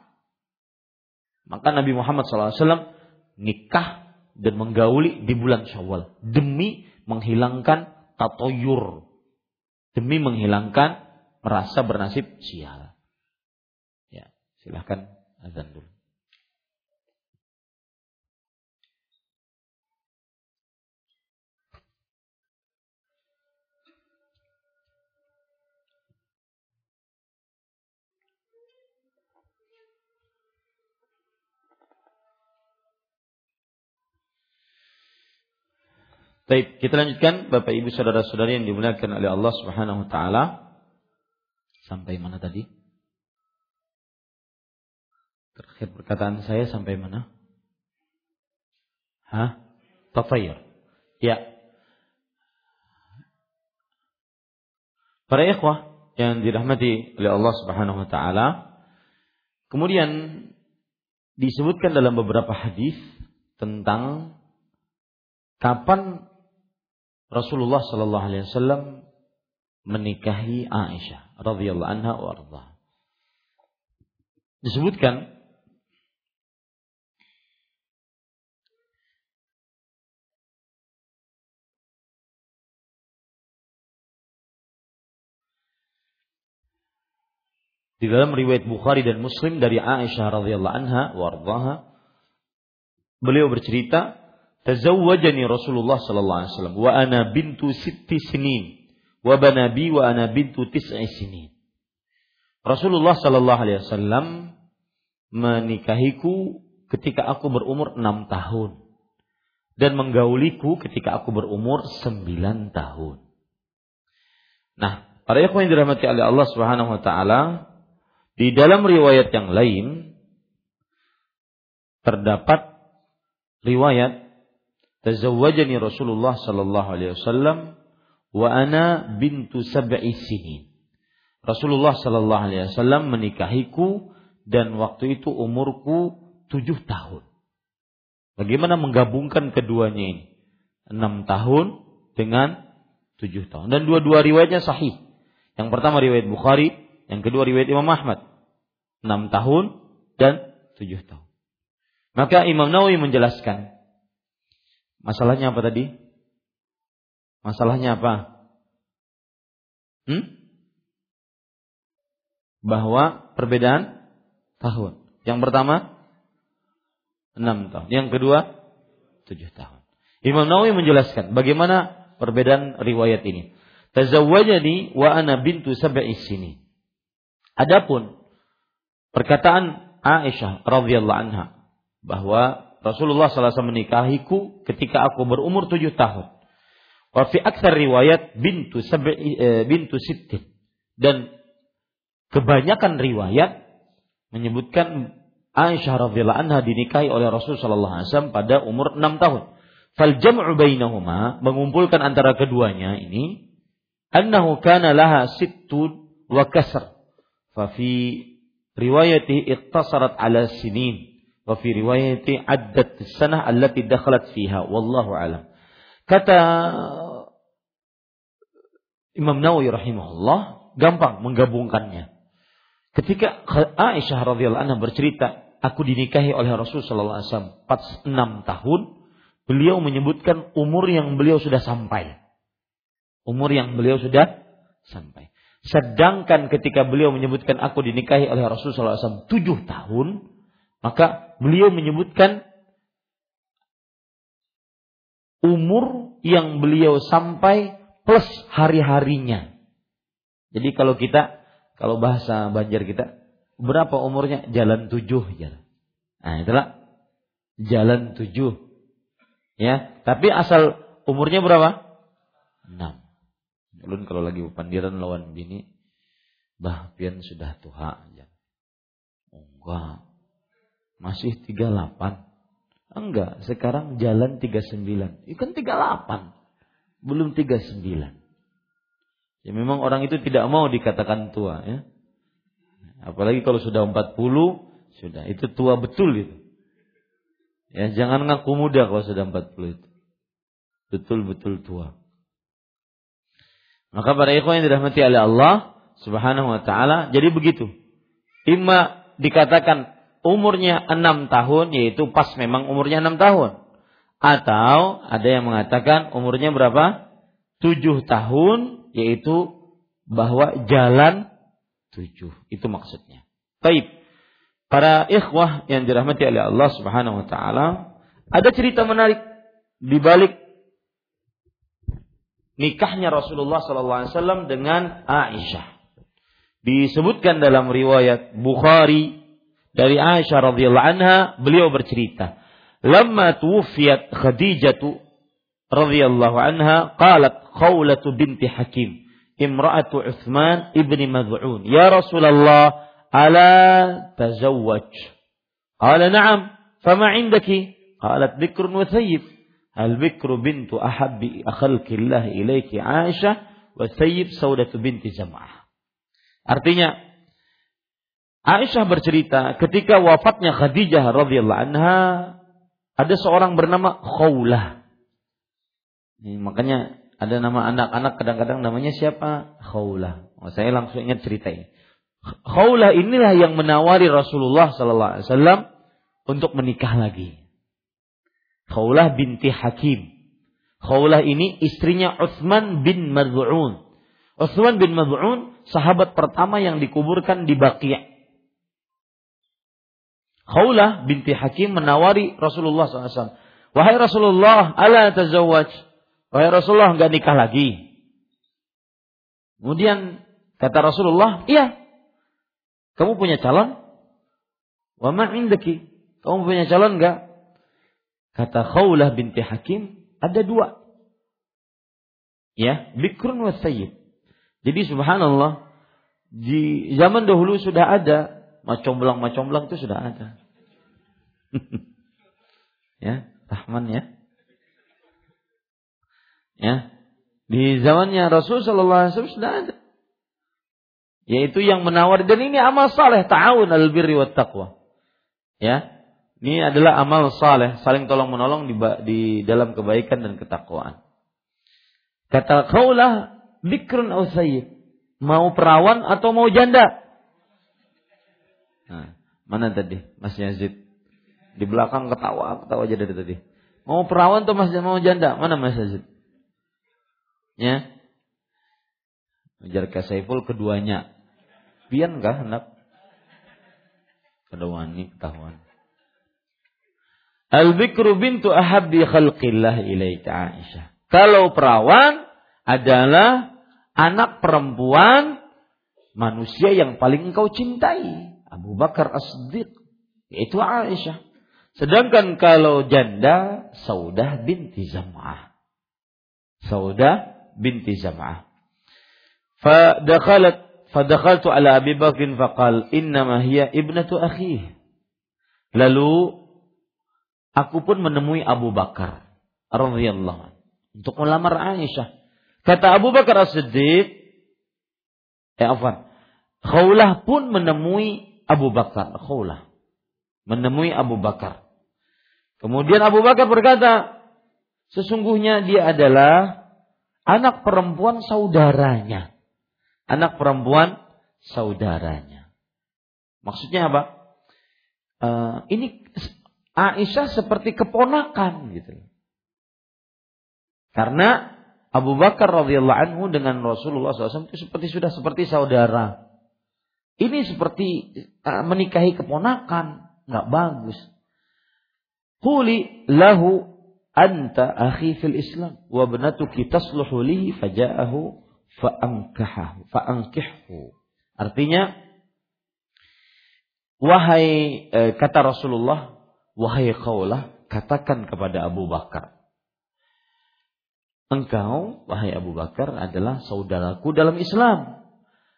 Maka Nabi Muhammad shallallahu alaihi wasallam nikah dan menggauli di bulan Syawal demi menghilangkan tatayur, demi menghilangkan merasa bernasib sial. Ya, silahkan azan dulu. Baik, kita lanjutkan Bapak Ibu saudara-saudari yang dimuliakan oleh Allah Subhanahu wa taala. Sampai mana tadi? Terakhir perkataan saya sampai mana? Hah? Tathayyur. Ya. Para ikhwah yang dirahmati oleh Allah Subhanahu wa taala. Kemudian disebutkan dalam beberapa hadis tentang kapan Rasulullah sallallahu alaihi wasallam menikahi Aisyah radhiyallahu anha wa ardha. Disebutkan di dalam riwayat Bukhari dan Muslim dari Aisyah radhiyallahu anha wa ardha, beliau bercerita, "Tazawwajani Rasulullah sallallahu alaihi wasallam wa ana bintu sitti sinin wa banabi wa ana bintu tis'i sinin." Rasulullah sallallahu alaihi wasallam menikahiku ketika aku berumur enam tahun dan menggauliku ketika aku berumur sembilan tahun. Nah, para ikhwan yang dirahmati oleh Allah Subhanahu wa taala, di dalam riwayat yang lain terdapat riwayat "Tazawwajani Rasulullah sallallahu alaihi wasallam wa ana bintu sab'i sinin." Rasulullah sallallahu alaihi wasallam menikahiku dan waktu itu umurku tujuh tahun. Bagaimana menggabungkan keduanya ini? enam tahun dengan tujuh tahun. Dan dua-dua riwayatnya sahih. Yang pertama riwayat Bukhari, yang kedua riwayat Imam Ahmad. enam tahun dan tujuh tahun. Maka Imam Nawawi menjelaskan, masalahnya apa tadi? Masalahnya apa? Hmm? Bahwa perbedaan tahun. Yang pertama enam tahun, yang kedua tujuh tahun. Imam Nawawi menjelaskan bagaimana perbedaan riwayat ini. "Tazawwajani wa ana bintu sab'i sinin." Adapun perkataan Aisyah radhiyallahu anha bahwa Rasulullah sallallahu alaihi wasallam menikahiku ketika aku berumur tujuh tahun. Wa fi aktsar riwayat bintu sab'i bintu sittin. Dan kebanyakan riwayat menyebutkan Aisyah radhiyallahu anha dinikahi oleh Rasul sallallahu alaihi wasallam pada umur enam tahun. Fal jam'u bainahuma, mengumpulkan antara keduanya ini, annahu kana laha sittun wa kasr. Fa fi riwayatihi iqtasarat ala sinin. Wa fi riwayati addat as-sanah allati dakhalat fiha, wallahu alam. Kata Imam Nawawi rahimahullah, gampang menggabungkannya. Ketika Aisyah radhiyallahu anha bercerita, aku dinikahi oleh Rasul sallallahu alaihi wasallam empat puluh enam tahun, beliau menyebutkan umur yang beliau sudah sampai. Umur yang beliau sudah sampai. Sedangkan ketika beliau menyebutkan aku dinikahi oleh Rasul sallallahu alaihi wasallam tujuh tahun, maka beliau menyebutkan umur yang beliau sampai plus hari-harinya. Jadi kalau kita, kalau bahasa Banjar kita, berapa umurnya? Jalan tujuh. Jalan. Nah itulah, jalan tujuh. Ya, tapi asal umurnya berapa? Enam. Belum kalau lagi pandiran lawan bini, bah pian sudah tuha aja. Enggak. Masih tiga puluh delapan. Enggak, sekarang jalan tiga puluh sembilan. Itu kan tiga puluh delapan. Belum tiga puluh sembilan. Ya memang orang itu tidak mau dikatakan tua ya. Apalagi kalau sudah empat puluh, sudah itu tua betul itu. Ya, jangan ngaku muda kalau sudah empat puluh itu. Betul-betul tua. Maka para ikhwan yang dirahmati oleh Allah Subhanahu wa ta'ala, jadi begitu. Imma dikatakan umurnya enam tahun, yaitu pas memang umurnya enam tahun. Atau ada yang mengatakan umurnya berapa? tujuh tahun, yaitu bahwa jalan tujuh. Itu maksudnya. Baik. Para ikhwah yang dirahmati oleh Allah Subhanahu wa ta'ala, ada cerita menarik di balik nikahnya Rasulullah sallallahu alaihi wasallam dengan Aisyah. Disebutkan dalam riwayat Bukhari dari Aisyah radhiyallahu anha, beliau bercerita, "Lamma tuwfiyat Khadijah radhiyallahu anha, qalat Khawlah binti Hakim, imra'atu Utsman ibni Mad'un, ya Rasulullah, ala tazawwaj?" Qala na'am, "Fama 'indaki?" Qalat, "Dhikrun wa thayyib." Al-bikru bintu ahabbi akhalqillah ilaiki Aisyah wa sayyib saudatu binti Zam'ah. Artinya Aisyah bercerita ketika wafatnya Khadijah radhiyallahu anha ada seorang bernama Khawlah. Ini makanya ada nama anak-anak kadang-kadang namanya siapa? Khawlah. Oh, saya langsung ingat cerita ini. Khawlah inilah yang menawari Rasulullah sallallahu alaihi wasallam untuk menikah lagi. Khawlah binti Hakim. Khawlah ini istrinya Utsman bin Mad'un. Utsman bin Mad'un sahabat pertama yang dikuburkan di Baqi'. Khawlah binti Hakim menawari Rasulullah sallallahu alaihi wasallam. "Wahai Rasulullah, ala tazawwaj?" Wahai Rasulullah, enggak nikah lagi. Kemudian kata Rasulullah, "Iya. Kamu punya calon? Wa ma 'indaki?" Kamu punya calon enggak? Kata Khawlah binti Hakim, ada dua. Ya, bikrun wa sayyid. Jadi subhanallah, di zaman dahulu sudah ada, macomblang-macomblang itu sudah ada. Ya, Rahman ya. Ya, di zamannya Rasul sallallahu alaihi wasallam sudah ada. Yaitu yang menawar, dan ini amal saleh, ta'awun al-birri wa taqwa. Ya. Ini adalah amal saleh, saling tolong-menolong di, di dalam kebaikan dan ketakwaan. Kata Khawlah, bikrun aw sayyib? Mau perawan atau mau janda? Nah, mana tadi Mas Yazid? Di belakang ketawa, ketawa aja dari tadi. Mau perawan atau mas, mau janda? Mana Mas Yazid? Ya. Ajar Kak Saiful keduanya. Pian kah hendak? Kedua ini ketahuan. Al-bikru bintu ahabbi khalqillah ilaika Aisyah. Kalau perawan adalah anak perempuan manusia yang paling engkau cintai, Abu Bakar As-Siddiq, yaitu Aisyah. Sedangkan kalau janda, Saudah binti Zam'ah. Saudah binti Zam'ah. Fa dakhalat fa dakhaltu ala Abi Bakr fa qala innama hiya ibnatu akhihi. Lalu aku pun menemui Abu Bakar radhiyallahu anhu untuk melamar Aisyah. Kata Abu Bakar As-Siddiq, eh afwan, Khawlah pun menemui Abu Bakar. Khawlah menemui Abu Bakar. Kemudian Abu Bakar berkata, sesungguhnya dia adalah anak perempuan saudaranya. Anak perempuan saudaranya. Maksudnya apa? Uh, ini Aisyah seperti keponakan gitu. Karena Abu Bakar radhiyallahu anhu dengan Rasulullah sallallahu alaihi wasallam itu seperti sudah seperti saudara. Ini seperti uh, menikahi keponakan, nggak bagus. Quli lahu anta akhi fil Islam wa banatuki tasluhu li faja'ahu fa'ankahahu fa'ankihhu. Artinya, wahai eh, kata Rasulullah, wahai Khawlah, katakan kepada Abu Bakar, engkau, wahai Abu Bakar, adalah saudaraku dalam Islam.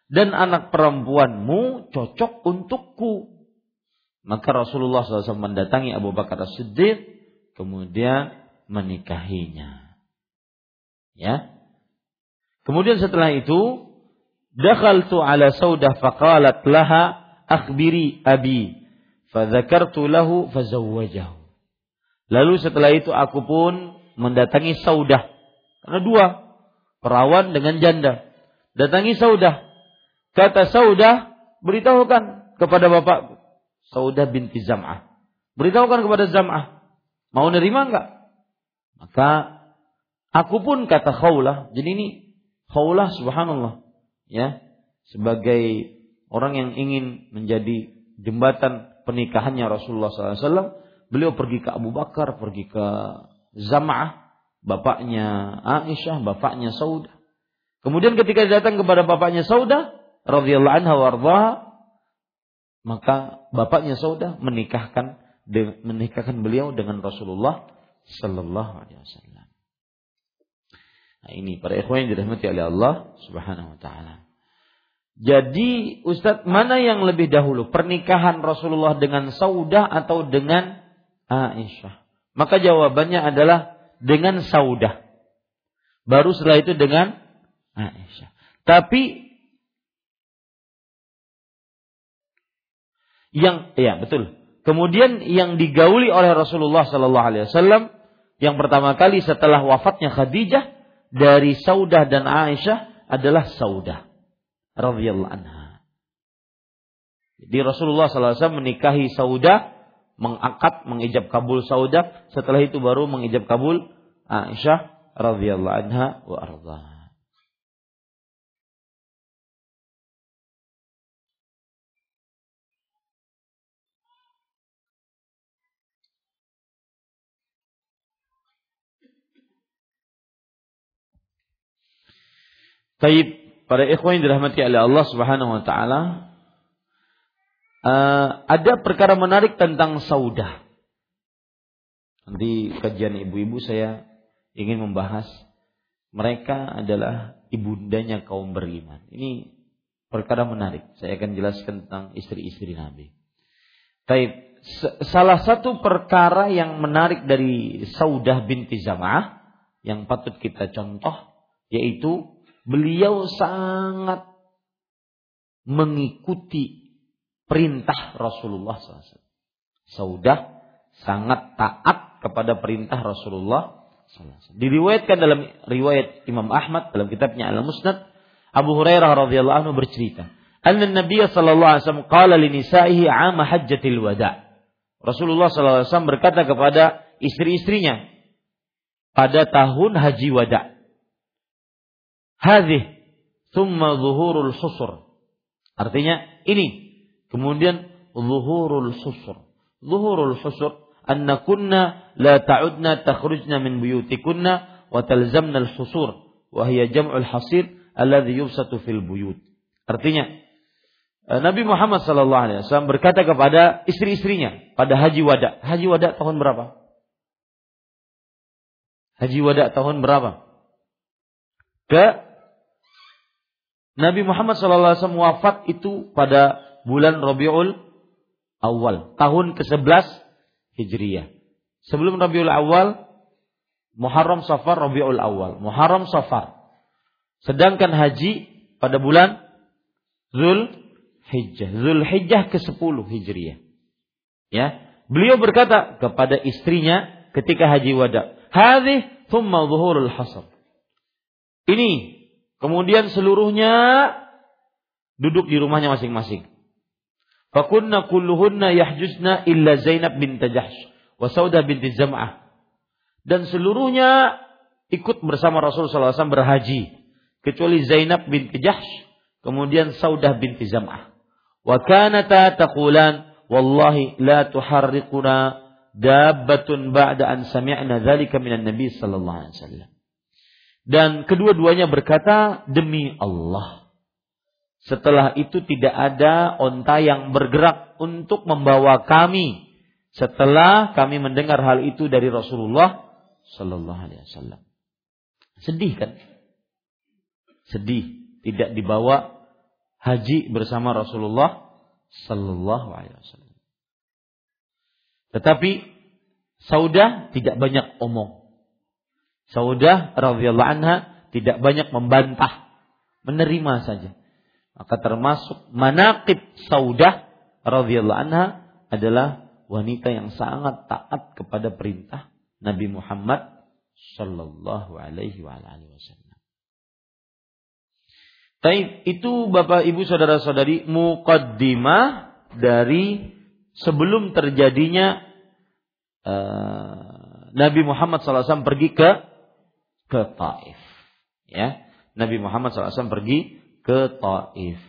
Dan anak perempuanmu cocok untukku. Maka Rasulullah sallallahu alaihi wasallam mendatangi Abu Bakar As-Siddiq, kemudian menikahinya. Ya. Kemudian setelah itu, dakhaltu ala saudah faqalat laha akhbiri abi. Fadzakartu lahu fazawwajahu. Lalu setelah itu aku pun mendatangi saudah. Karena dua, perawan dengan janda. Datangi saudah. Kata saudah, beritahukan kepada bapak. Saudah binti Zam'ah. Beritahukan kepada Zam'ah. Mau nerima enggak? Maka aku pun kata Khawlah. Jadi ini Khawlah subhanallah. Ya, sebagai orang yang ingin menjadi jembatan pernikahannya Rasulullah sallallahu alaihi wasallam. Beliau pergi ke Abu Bakar, pergi ke Zam'ah. Bapaknya Aisyah, bapaknya Saudah. Kemudian ketika datang kepada bapaknya Saudah radhiyallahu anha wardaha, maka bapaknya Saudah menikahkan menikahkan beliau dengan Rasulullah sallallahu alaihi wasallam. Nah, ini para ikhwan yang dirahmati oleh Allah Subhanahu wa taala. Jadi, Ustaz, mana yang lebih dahulu, pernikahan Rasulullah dengan Saudah atau dengan Aisyah? Maka jawabannya adalah dengan Saudah. Baru setelah itu dengan Aisyah. Tapi yang ya betul. Kemudian yang digauli oleh Rasulullah sallallahu alaihi wasallam yang pertama kali setelah wafatnya Khadijah dari Saudah dan Aisyah adalah Saudah radhiyallahu anha. Jadi Rasulullah sallallahu alaihi wasallam menikahi Saudah, mengangkat, mengijab kabul Saudah, setelah itu baru mengijab kabul Aisyah radhiyallahu anha wa ardhaha. Baik, para ikhwan yang dirahmati oleh Allah Subhanahu wa taala, Uh, ada perkara menarik tentang Saudah. Nanti kajian ibu-ibu saya ingin membahas mereka adalah ibundanya kaum beriman. Ini perkara menarik. Saya akan jelaskan tentang istri-istri Nabi. Baik, salah satu perkara yang menarik dari Saudah binti Zam'ah yang patut kita contoh yaitu beliau sangat mengikuti perintah Rasulullah sallallahu alaihi wasallam. Saudah sangat taat kepada perintah Rasulullah sallallahu alaihi wasallam. Diriwayatkan dalam riwayat Imam Ahmad dalam kitabnya Al-Musnad, Abu Hurairah radhiyallahu anhu bercerita, "Anna Nabiy sallallahu alaihi wasallam qala li nisa'ihi 'am hajjatil wada'." Rasulullah sallallahu alaihi wasallam berkata kepada istri-istrinya pada tahun haji wada'. "Hadhihi thumma zuhurul husur." Artinya ini, kemudian zuhurul husur. Zuhurul husur anna kunna la ta'udna takhrujna min buyutikunna wa talzamna al-husur wa hiya jam'ul hasir alladhi yubsatu fil buyut. Artinya Nabi Muhammad sallallahu alaihi wasallam berkata kepada istri-istrinya pada haji wada. Haji wada tahun berapa? Haji wada tahun berapa? Ke Nabi Muhammad sallallahu alaihi wasallam wafat itu pada bulan Rabiul Awal, tahun kesebelas Hijriah. Sebelum Rabiul Awal, Muharram, Safar, Rabiul Awal, Muharram, Safar. Sedangkan haji pada bulan Zulhijjah, Zulhijjah kesepuluh Hijriah. Ya, beliau berkata kepada istrinya ketika haji wada, "Hadhihi thumma zuhurul hasr." Ini, kemudian seluruhnya duduk di rumahnya masing-masing. Fakunna kulluhunna yahjusna illa Zainab bint Jahsh wa Saudah binti Zam'ah. Dan seluruhnya ikut bersama Rasulullah sallallahu alaihi wasallam berhaji. Kecuali Zainab binti Jahsh, kemudian Saudah binti Zam'ah. Wa kanata taqulan, wallahi la tuharriquna dabbatun ba'da an sami'na dhalika minan Nabi sallallahu alaihi wasallam. Dan kedua-duanya berkata, demi Allah, setelah itu tidak ada onta yang bergerak untuk membawa kami setelah kami mendengar hal itu dari Rasulullah sallallahu alaihi wasallam. Sedih kan? Sedih tidak dibawa haji bersama Rasulullah sallallahu alaihi wasallam. Tetapi Saudah tidak banyak omong. Saudah radhiyallahu anha tidak banyak membantah, menerima saja. Maka termasuk manaqib Saudah radhiyallahu anha adalah wanita yang sangat taat kepada perintah Nabi Muhammad sallallahu alaihi wa alihi wasallam. Baik, itu Bapak Ibu saudara-saudari muqaddimah dari sebelum terjadinya uh, Nabi Muhammad sallallahu alaihi wasallam pergi ke ke Taif. Ya, Nabi Muhammad sallallahu alaihi wasallam pergi ke Taif.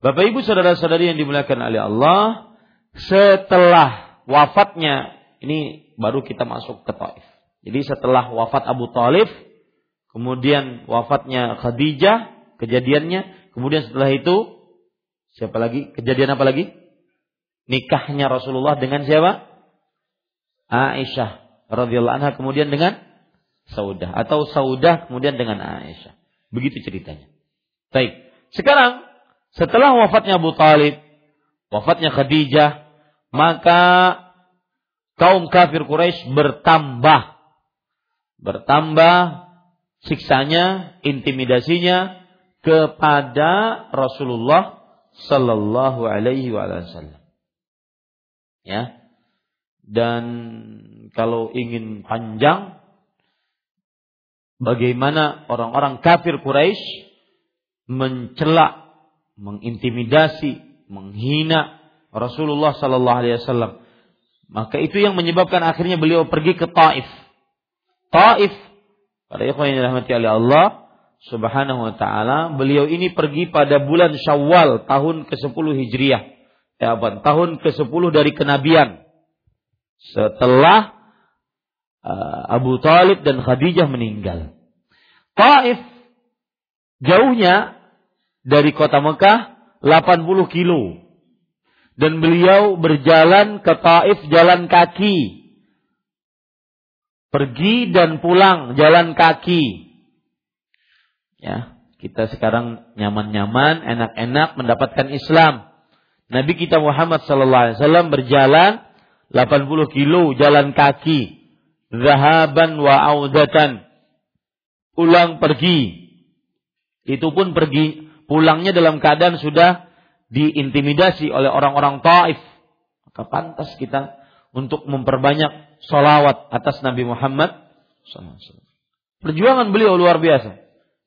Bapak Ibu saudara-saudari yang dimuliakan oleh Allah, setelah wafatnya ini baru kita masuk ke Taif. Jadi setelah wafat Abu Thalib, kemudian wafatnya Khadijah, kejadiannya, kemudian setelah itu siapa lagi? Kejadian apa lagi? Nikahnya Rasulullah dengan siapa? Aisyah radhiyallahu anha, kemudian dengan Saudah, atau Saudah kemudian dengan Aisyah. Begitu ceritanya. Baik. Sekarang setelah wafatnya Abu Thalib, wafatnya Khadijah, maka kaum kafir Quraisy bertambah bertambah siksanya, intimidasinya kepada Rasulullah sallallahu alaihi wasallam. Ya. Dan kalau ingin panjang bagaimana orang-orang kafir Quraisy mencela, mengintimidasi, menghina Rasulullah sallallahu alaihi wasallam. Maka itu yang menyebabkan akhirnya beliau pergi ke Taif. Taif, para ikhwan yang dirahmati oleh Allah subhanahu wa ta'ala, beliau ini pergi pada bulan Syawal tahun ke sepuluh Hijriah, ya, tahun ke sepuluh dari kenabian, setelah uh, Abu Thalib dan Khadijah meninggal. Taif jauhnya dari kota Mekah delapan puluh kilo, dan beliau berjalan ke Taif jalan kaki. Pergi dan pulang jalan kaki. Ya, kita sekarang nyaman-nyaman, enak-enak mendapatkan Islam. Nabi kita Muhammad sallallahu alaihi wasallam berjalan delapan puluh kilo jalan kaki. Zahaban wa audatan. Pulang pergi. Itu pun pergi, pulangnya dalam keadaan sudah diintimidasi oleh orang-orang Taif. Maka pantas kita untuk memperbanyak salawat atas Nabi Muhammad sallallahu alaihi wasallam. Perjuangan beliau luar biasa.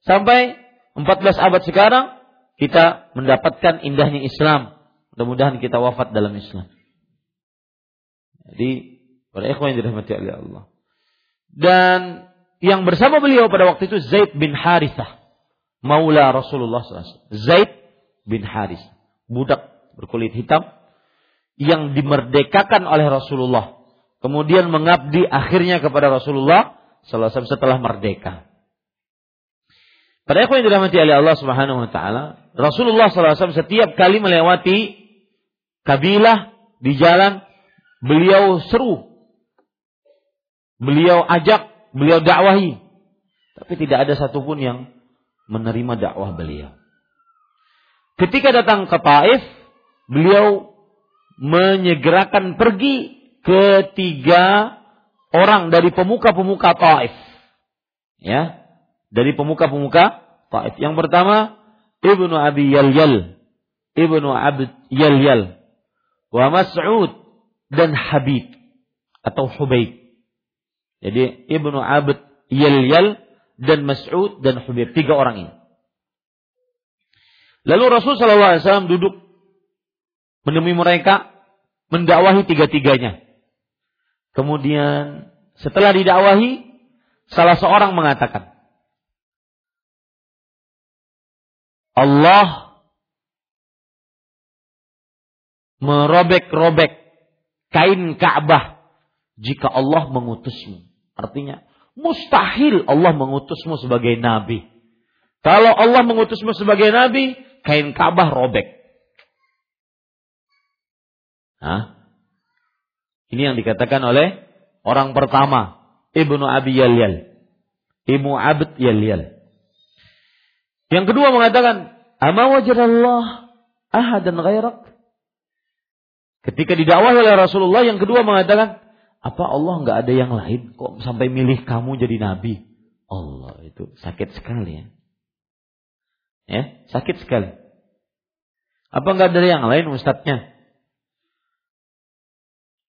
Sampai empat belas abad sekarang kita mendapatkan indahnya Islam. Mudah-mudahan kita wafat dalam Islam. Jadi para ikhwan yang dirahmati oleh Allah. Dan yang bersama beliau pada waktu itu Zaid bin Harithah, maula Rasulullah sallallahu alaihi wasallam. Zaid bin Harithah, budak berkulit hitam yang dimerdekakan oleh Rasulullah, kemudian mengabdi akhirnya kepada Rasulullah sallallahu alaihi wasallam setelah merdeka. Para ikhwan yang dirahmati oleh Allah Subhanahu wa taala, Rasulullah sallallahu alaihi wasallam setiap kali melewati kabilah di jalan, beliau seru, beliau ajak, beliau dakwahi, tapi tidak ada satupun yang menerima dakwah beliau. Ketika datang ke Taif, beliau menyegerakan pergi ketiga orang dari pemuka-pemuka Taif. Ya, dari pemuka-pemuka Taif. Yang pertama Ibnu Abi Yalyal, Ibnu Abd Yalyal, wa Mas'ud dan Habib atau Hubayb. Jadi Ibnu Abd Yalyal dan Mas'ud dan Hubayb, tiga orang ini. Lalu Rasul sallallahu alaihi wasallam duduk menemui mereka, mendakwahi tiga-tiganya. Kemudian setelah didakwahi, salah seorang mengatakan, Allah merobek-robek kain Ka'bah jika Allah mengutusmu. Artinya, mustahil Allah mengutusmu sebagai nabi. Kalau Allah mengutusmu sebagai nabi, kain Ka'bah robek. Nah, ini yang dikatakan oleh orang pertama, Ibnu Abi Yalyal. Ibnu Abd Yal-Yal. Yang kedua mengatakan, "Ama wajadallah ahadan ghairak." Ketika didakwahi oleh Rasulullah, yang kedua mengatakan, "Apa Allah enggak ada yang lain kok sampai milih kamu jadi nabi?" Allah, itu sakit sekali ya. Ya, sakit sekali. Apa enggak ada yang lain ustadznya?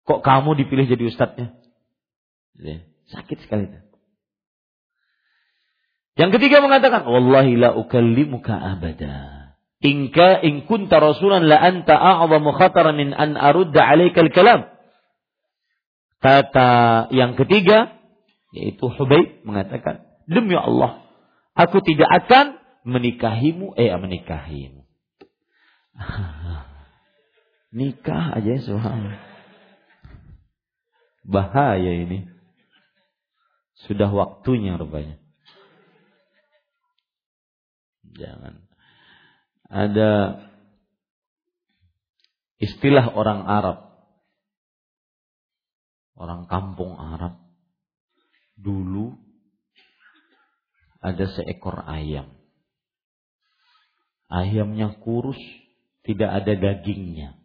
Kok kamu dipilih jadi ustadznya? Ya, sakit sekali itu. Yang ketiga mengatakan, "Wallahi la ukallimuka abada. Inka in kunta rasulan la anta a'zamu khataran min an arudda 'alaika al-kalam." Kata yang ketiga yaitu Hubayb mengatakan, "Demi Allah, aku tidak akan menikahimu eh menikahimu." Nikah aja subhanallah. Bahaya ini. Sudah waktunya rupanya. Jangan. Ada istilah orang Arab. Orang kampung Arab. Dulu ada seekor ayam. Ayamnya kurus, tidak ada dagingnya.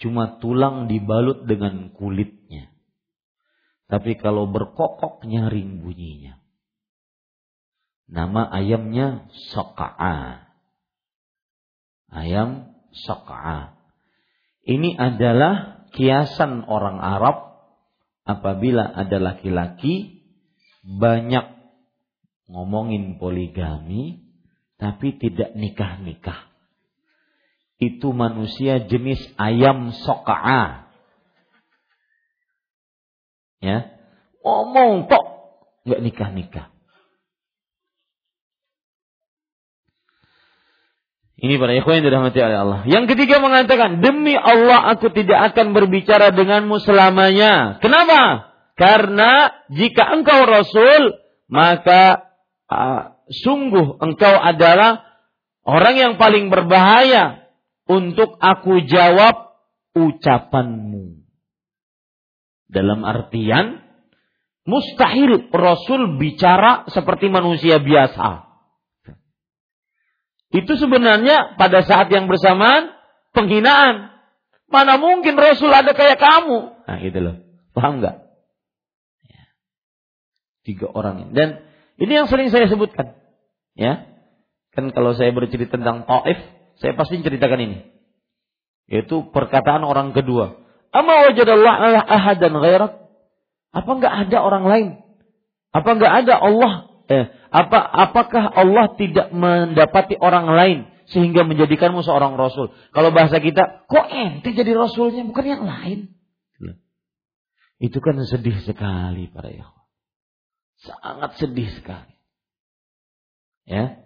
Cuma tulang dibalut dengan kulitnya. Tapi kalau berkokok nyaring bunyinya. Nama ayamnya Saqa'a. Ayam Saqa'a. Ini adalah kiasan orang Arab apabila ada laki-laki banyak ngomongin poligami tapi tidak nikah-nikah. Itu manusia jenis ayam Saqa'a. Ya. Ngomong tok enggak nikah-nikah. Ini para ikhwan yang dirahmati oleh Allah. Yang ketiga mengatakan, "Demi Allah aku tidak akan berbicara denganmu selamanya." Kenapa? Karena jika engkau Rasul, maka uh, sungguh engkau adalah orang yang paling berbahaya untuk aku jawab ucapanmu. Dalam artian, mustahil Rasul bicara seperti manusia biasa. Itu sebenarnya pada saat yang bersamaan penghinaan. Mana mungkin Rasul ada kayak kamu? Nah itu loh. Paham nggak? Ya. Tiga orang. Dan ini yang sering saya sebutkan. Ya. Kan kalau saya bercerita tentang Taif, saya pasti ceritakan ini. Yaitu perkataan orang kedua. Ama wajadallah ala ahadan ghairak. Apa nggak ada orang lain? Apa nggak ada Allah? Eh. Apa, apakah Allah tidak mendapati orang lain sehingga menjadikanmu seorang Rasul? Kalau bahasa kita, kok ente jadi Rasulnya bukan yang lain? Hmm. Itu kan sedih sekali para ikhwan. Sangat sedih sekali. Ya.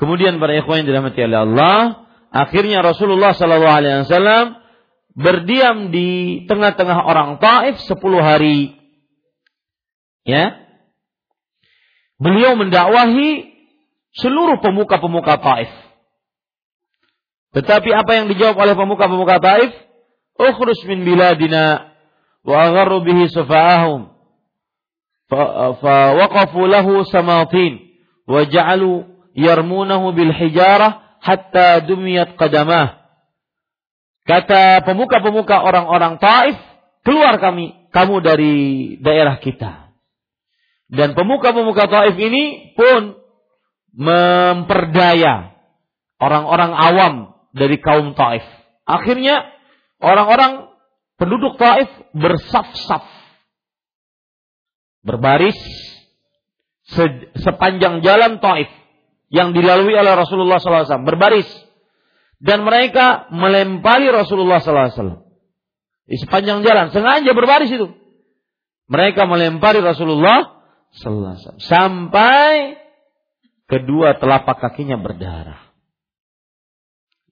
Kemudian para ikhwan yang dirahmati oleh Allah, akhirnya Rasulullah shallallahu alaihi wasallam berdiam di tengah-tengah orang Taif sepuluh hari. Ya. Beliau mendakwahi seluruh pemuka-pemuka Taif. Tetapi apa yang dijawab oleh pemuka-pemuka Taif? Ukhruj min biladina wa agharru bihi sufahum. Fa waqafu lahu samatin wa ja'alu yarmunahu bil hijarah hatta dumiyat qadamah. Kata pemuka-pemuka orang-orang Taif, keluar kami kamu dari daerah kita. Dan pemuka-pemuka Taif ini pun memperdaya orang-orang awam dari kaum Taif. Akhirnya orang-orang penduduk Taif bersaf-saf, berbaris se- sepanjang jalan Taif yang dilalui oleh Rasulullah shallallahu alaihi wasallam, berbaris. Dan mereka melempari Rasulullah shallallahu alaihi wasallam di sepanjang jalan, sengaja berbaris itu. Mereka melempari Rasulullah Selasa. Sampai kedua telapak kakinya berdarah.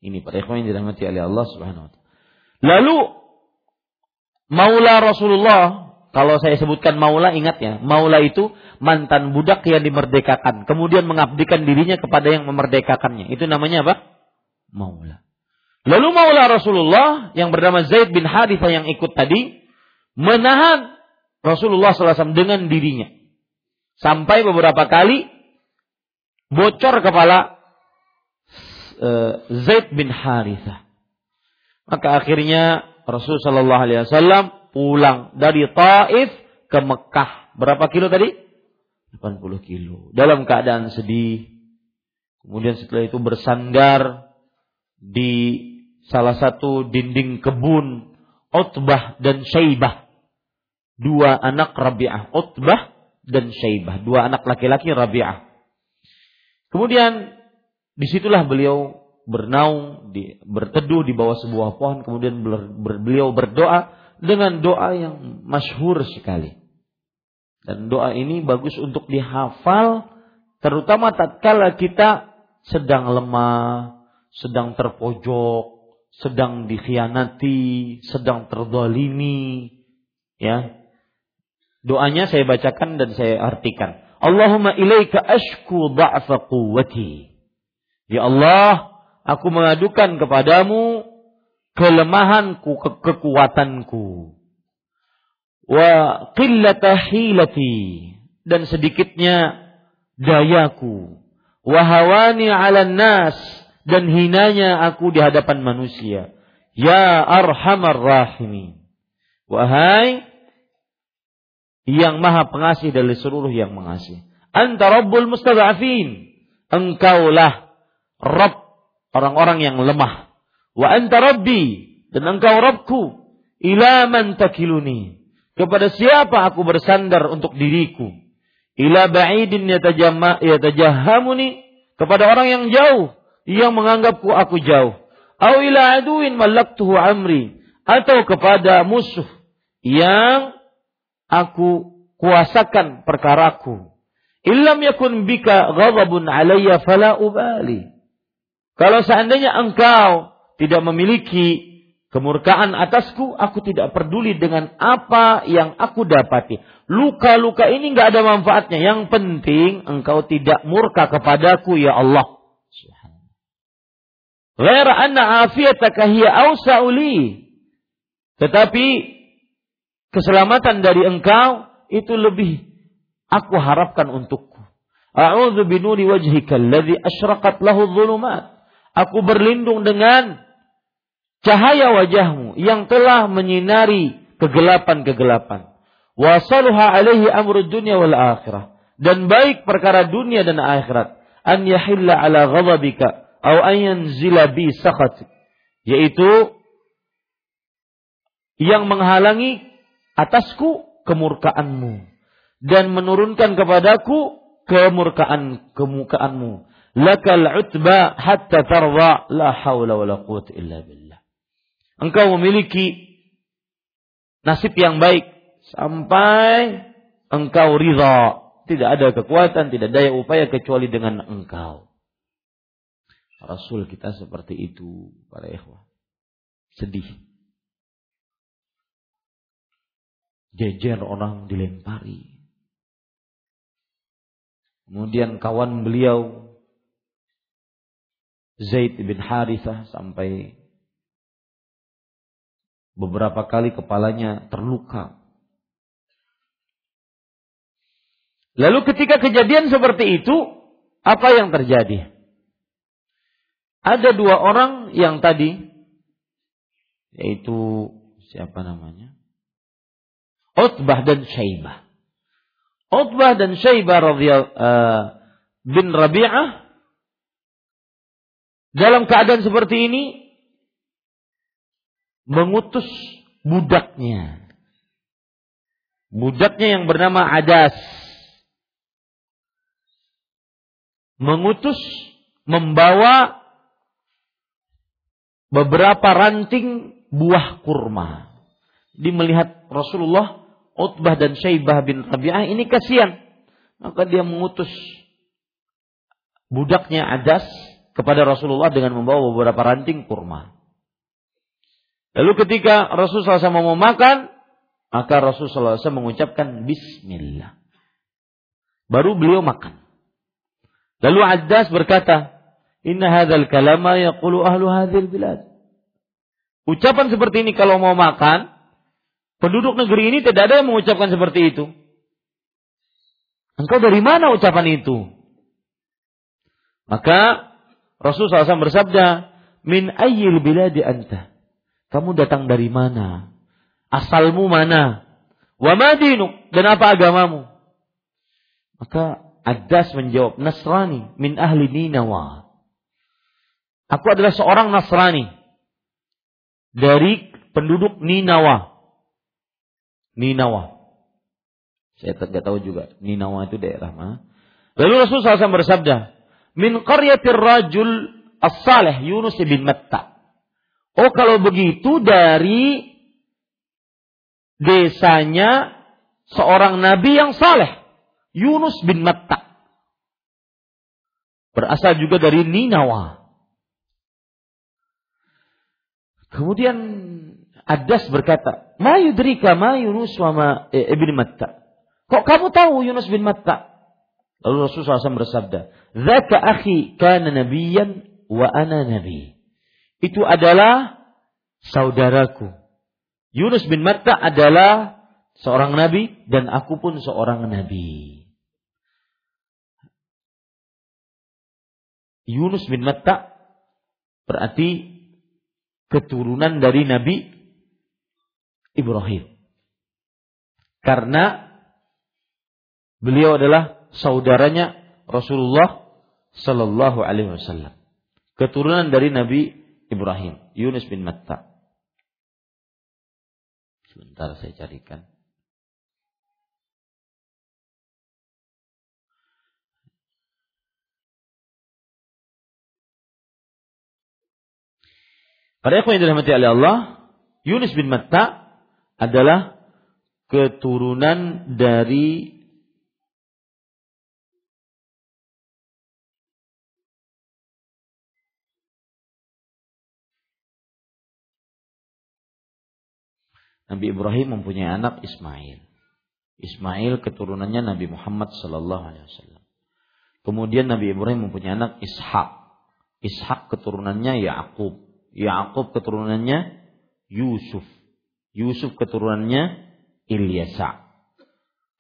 Ini para ikhwan yang dirahmati oleh Allah Subhanahu wa taala. Lalu maula Rasulullah, kalau saya sebutkan maula ingat ya, maula itu mantan budak yang dimerdekakan, kemudian mengabdikan dirinya kepada yang memerdekakannya. Itu namanya apa? Maula. Lalu maula Rasulullah yang bernama Zaid bin Harithah yang ikut tadi menahan Rasulullah sallallahu alaihi wasallam dengan dirinya. Sampai beberapa kali bocor kepala Zaid bin Harithah. Maka akhirnya Rasulullah sallallahu alaihi wasallam pulang dari Taif ke Mekah. Berapa kilo tadi? delapan puluh kilo. Dalam keadaan sedih. Kemudian setelah itu bersandar di salah satu dinding kebun Utbah dan Syaibah, dua anak Rabi'ah. Utbah dan Syaibah, dua anak laki-laki Rabi'ah. Kemudian disitulah beliau bernaung, di, berteduh di bawah sebuah pohon. Kemudian beliau berdoa dengan doa yang masyhur sekali. Dan doa ini bagus untuk dihafal, terutama tatkala kita sedang lemah, sedang terpojok, sedang dikhianati, sedang terdolimi, ya. Doanya saya bacakan dan saya artikan. Allahumma ilaika ashku dha'fa quwwati. Ya Allah, aku mengadukan kepadamu kelemahanku, ke- kekuatanku. Wa qillata hilati, dan sedikitnya dayaku. Wa hawani 'alan nas, dan hinanya aku di hadapan manusia. Ya arhamar rahimin. Wahai yang maha pengasih dari seluruh yang mengasihi. Anta rabbul mustad'afin. Engkaulah Rabb orang-orang yang lemah. Wa anta rabbi, dan engkau Rabbku. Ila man takiluni, kepada siapa aku bersandar untuk diriku. Ila ba'idin yatajahamuni, kepada orang yang jauh, yang menganggapku aku jauh. Au ila aduin malaktuhu amri, atau kepada musuh yang aku kuasakan perkaraku. Illam yakun bika ghadabun alayya fala ubali. Kalau seandainya engkau tidak memiliki kemurkaan atasku, aku tidak peduli dengan apa yang aku dapati. Luka-luka ini enggak ada manfaatnya. Yang penting engkau tidak murka kepadaku, ya Allah. Ghair anna afiyataka hiya awsa'uli, tetapi keselamatan dari engkau itu lebih aku harapkan untukku. A'udzu bi nuri wajhika alladzi asyraqat lahu adh-dhulumat, aku berlindung dengan cahaya wajahmu yang telah menyinari kegelapan-kegelapan. Wa saluha alaihi amru dunya wal akhirah, dan baik perkara dunia dan akhirat. An yahilla ala ghadabika au ayan zilabi sakhatik, yaitu yang menghalangi atasku kemurkaanmu dan menurunkan kepadaku kemurkaan kemurkaanmu. Lakal utba hatta tarda, la haula wala quwwata illa billah. Engkau memiliki nasib yang baik sampai engkau ridha, tidak ada kekuatan, tidak daya upaya kecuali dengan engkau. Rasul kita seperti itu, para ikhwah. Sedih. Jejer orang dilempari. Kemudian kawan beliau Zaid bin Harithah sampai beberapa kali kepalanya terluka. Lalu ketika kejadian seperti itu, apa yang terjadi? Ada dua orang yang tadi, yaitu siapa namanya? Utbah dan Syaibah. Utbah dan Syaibah bin Rabi'ah dalam keadaan seperti ini mengutus budaknya. Budaknya yang bernama Adas. Mengutus membawa beberapa ranting buah kurma. Di melihat Rasulullah, Utbah dan Syaibah bin Rabi'ah ini kasihan. Maka dia mengutus budaknya Adas kepada Rasulullah dengan membawa beberapa ranting kurma. Lalu ketika Rasulullah shallallahu alaihi wasallam mau makan, maka Rasulullah shallallahu alaihi wasallam mengucapkan Bismillah. Baru beliau makan. Lalu Adas berkata, inna hadzal kalama yaqulu ahlu hadzal bilad. Ucapan seperti ini kalau mau makan Penduduk negeri ini tidak ada yang mengucapkan seperti itu. Engkau dari mana ucapan itu? Maka Rasulullah sallallahu alaihi wasallam bersabda, min ayyil biladi anta. Kamu datang dari mana? Asalmu mana? Wa madinuk. Dan apa agamamu? Maka Adas menjawab, Nasrani min ahli Ninawa. Aku adalah seorang Nasrani dari penduduk Ninawa. Ninawa. Saya tidak tahu juga Ninawa itu daerah mana. Lalu Rasulullah sallallahu alaihi wasallam bersabda, min qaryatir rajul as-salih Yunus bin Matta. Oh, kalau begitu dari desanya seorang nabi yang saleh, Yunus bin Matta. Berasal juga dari Ninawa. Kemudian Adas berkata, "Ma yudrika ma Yunus wa ma eh, ibn Matta." Kok kamu tahu Yunus bin Matta? Lalu Rasulullah sallallahu alaihi wasallam bersabda, "Dzaka akhi kana nabiyyan wa ana nabi." Itu adalah saudaraku. Yunus bin Matta adalah seorang nabi dan aku pun seorang nabi. Yunus bin Matta berarti keturunan dari Nabi Ibrahim. Karena beliau adalah saudaranya Rasulullah sallallahu alaihi wasallam. Keturunan dari Nabi Ibrahim, Yunus bin Matta. Sebentar saya carikan. Para ikhwan yang dirahmati oleh Allah, Yunus bin Matta adalah keturunan dari Nabi Ibrahim mempunyai anak Ismail. Ismail keturunannya Nabi Muhammad sallallahu alaihi wasallam. Kemudian Nabi Ibrahim mempunyai anak Ishak. Ishak keturunannya Yakub. Yakub keturunannya Yusuf. Yusuf keturunannya Ilyasa.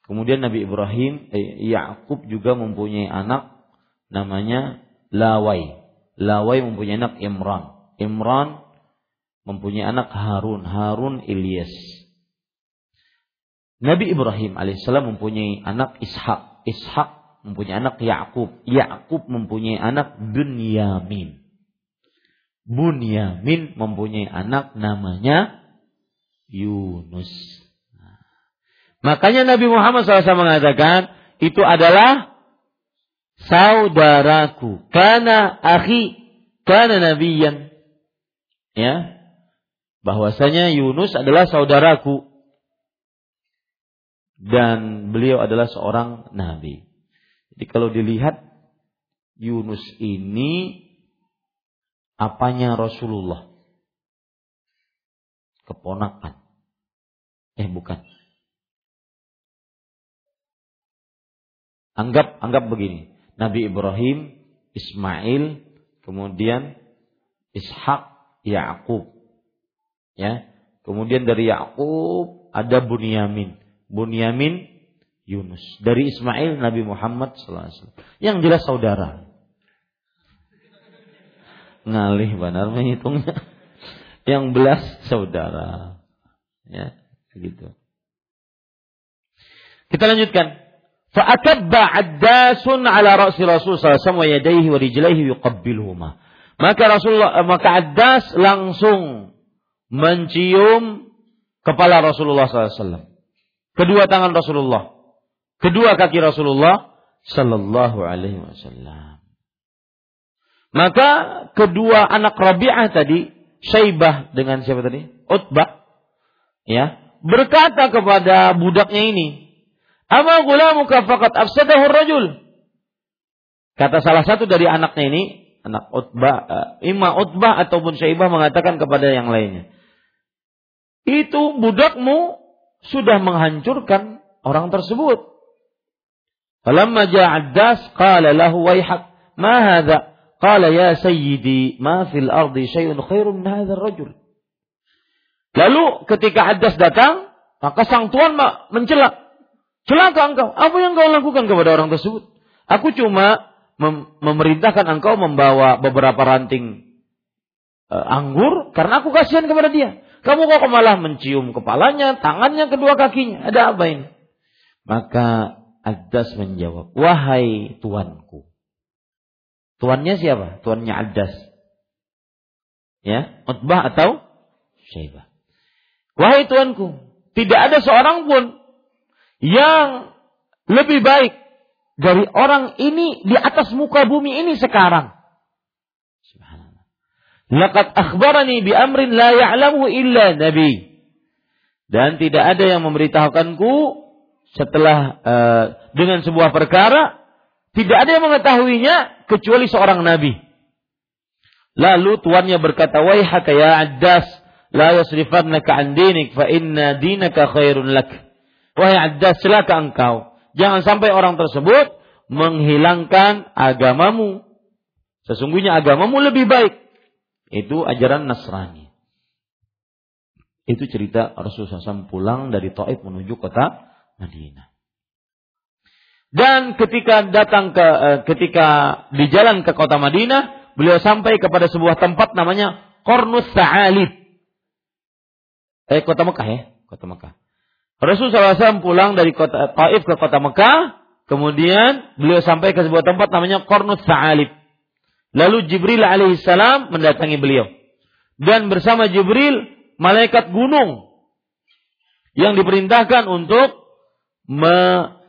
Kemudian Nabi Ibrahim, eh, Yakub juga mempunyai anak namanya Lawai. Lawai mempunyai anak Imran. Imran mempunyai anak Harun. Harun Ilyas. Nabi Ibrahim alaihissalam mempunyai anak Ishak. Ishak mempunyai anak Yakub. Yakub mempunyai anak Bunyamin. Bunyamin mempunyai anak namanya Yunus. Nah, makanya Nabi Muhammad sallallahu alaihi wasallam mengatakan itu adalah saudaraku. Kana akhi, kana nabiyan. Ya, bahwasanya Yunus adalah saudaraku dan beliau adalah seorang nabi. Jadi kalau dilihat Yunus ini apanya Rasulullah? Keponakan. Eh bukan. Anggap anggap begini. Nabi Ibrahim, Ismail, kemudian Ishak, Yakub. Ya. Kemudian dari Yakub ada Bunyamin. Bunyamin Yunus. Dari Ismail Nabi Muhammad sallallahu alaihi wasallam. Yang jelas saudara. Ngalih benar menghitungnya. Yang belas saudara, ya begitu. Kita lanjutkan. Fa'akabba addasun ala ra'si Rasul sallallahu alaihi wasallam wa yadayhi wa rijlaihi yuqabbiluhuma. Maka Rasulullah, maka Addas langsung mencium kepala Rasulullah sallallahu alaihi wasallam, kedua tangan Rasulullah, kedua kaki Rasulullah sallallahu alaihi wasallam. Maka kedua anak Rabi'ah tadi, Syaibah dengan siapa tadi? Utbah. Ya, berkata kepada budaknya ini, "Ama gulamuka faqad afsadahu ar-rajul." Kata salah satu dari anaknya ini, anak Utbah, uh, Ima Utbah ataupun Syaibah mengatakan kepada yang lainnya, "Itu budakmu sudah menghancurkan orang tersebut." Falamma ja'a Addas qala lahu wayhak, "Ma hadza?" Qala ya sayyidi ma fil ardi syai'un khairun min hadzal rajul. Lalu ketika Adas datang, maka sang tuan mencela. Celaka engkau, apa yang kau lakukan kepada orang tersebut? Aku cuma mem- memerintahkan engkau membawa beberapa ranting e, anggur karena aku kasihan kepada dia. Kamu kok malah mencium kepalanya, tangannya, kedua kakinya. Ada apa ini? Maka Addas menjawab, wahai tuanku. Tuannya siapa? Tuannya Addas. Ya, Utbah atau Syaibah. Wahai tuanku, tidak ada seorang pun yang lebih baik dari orang ini di atas muka bumi ini sekarang. Subhanallah. Laqad akhbarani bi amrin la ya'lamuhu illa nabi. Dan tidak ada yang memberitahukanku setelah uh, dengan sebuah perkara tidak ada yang mengetahuinya kecuali seorang nabi. Lalu tuannya berkata, "Waihaka ya Addas, la yasrifannaka 'an dinik fa inna dinaka khairun lak." Wahai Addas, celaka engkau. Jangan sampai orang tersebut menghilangkan agamamu. Sesungguhnya agamamu lebih baik. Itu ajaran Nasrani. Itu cerita Rasulullah shallallahu alaihi wasallam pulang dari Taif menuju kota Madinah. Dan ketika datang ke ketika di jalan ke kota Madinah, beliau sampai kepada sebuah tempat namanya Qornus Sa'alib. Eh kota Mekah ya, kota Mekah. Rasulullah shallallahu alaihi wasallam pulang dari kota Taif ke kota Mekah, kemudian beliau sampai ke sebuah tempat namanya Qornus Sa'alib. Lalu Jibril alaihissalam mendatangi beliau. Dan bersama Jibril, malaikat gunung yang diperintahkan untuk menimpakan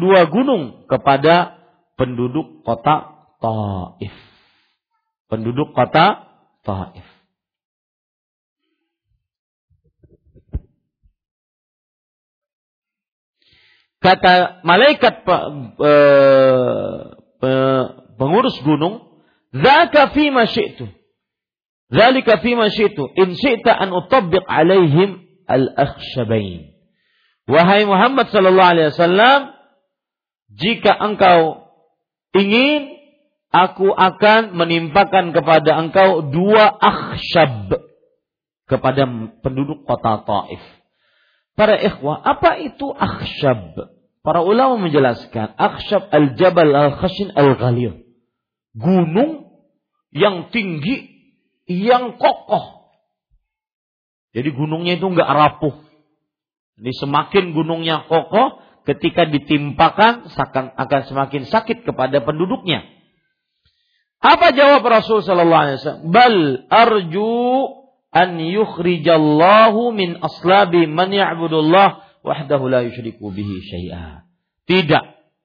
dua gunung kepada penduduk kota Taif. Penduduk kota Taif. Kata malaikat pe, pe, pe, pengurus gunung, "Zaka fi ma syi'tu. Zalika fi ma syi'tu. In syi'ta an utabbiq 'alaihim al-akhshabain." Wahai Muhammad sallallahu alaihi wasallam, jika engkau ingin, aku akan menimpakan kepada engkau dua akhshab kepada penduduk kota Taif. Para ikhwah, apa itu akhshab? Para ulama menjelaskan, akhshab al-jabal al-khashin al-ghalil. Gunung yang tinggi, yang kokoh. Jadi gunungnya itu enggak rapuh. Ini semakin gunungnya kokoh, ketika ditimpakan akan semakin sakit kepada penduduknya. Apa jawab Rasul sallallahu alaihi wasallam? Bal arju an yukhrijallahu min aslabi man ya'budullah wahdahu la yushriku bihi syai'a. Tidak.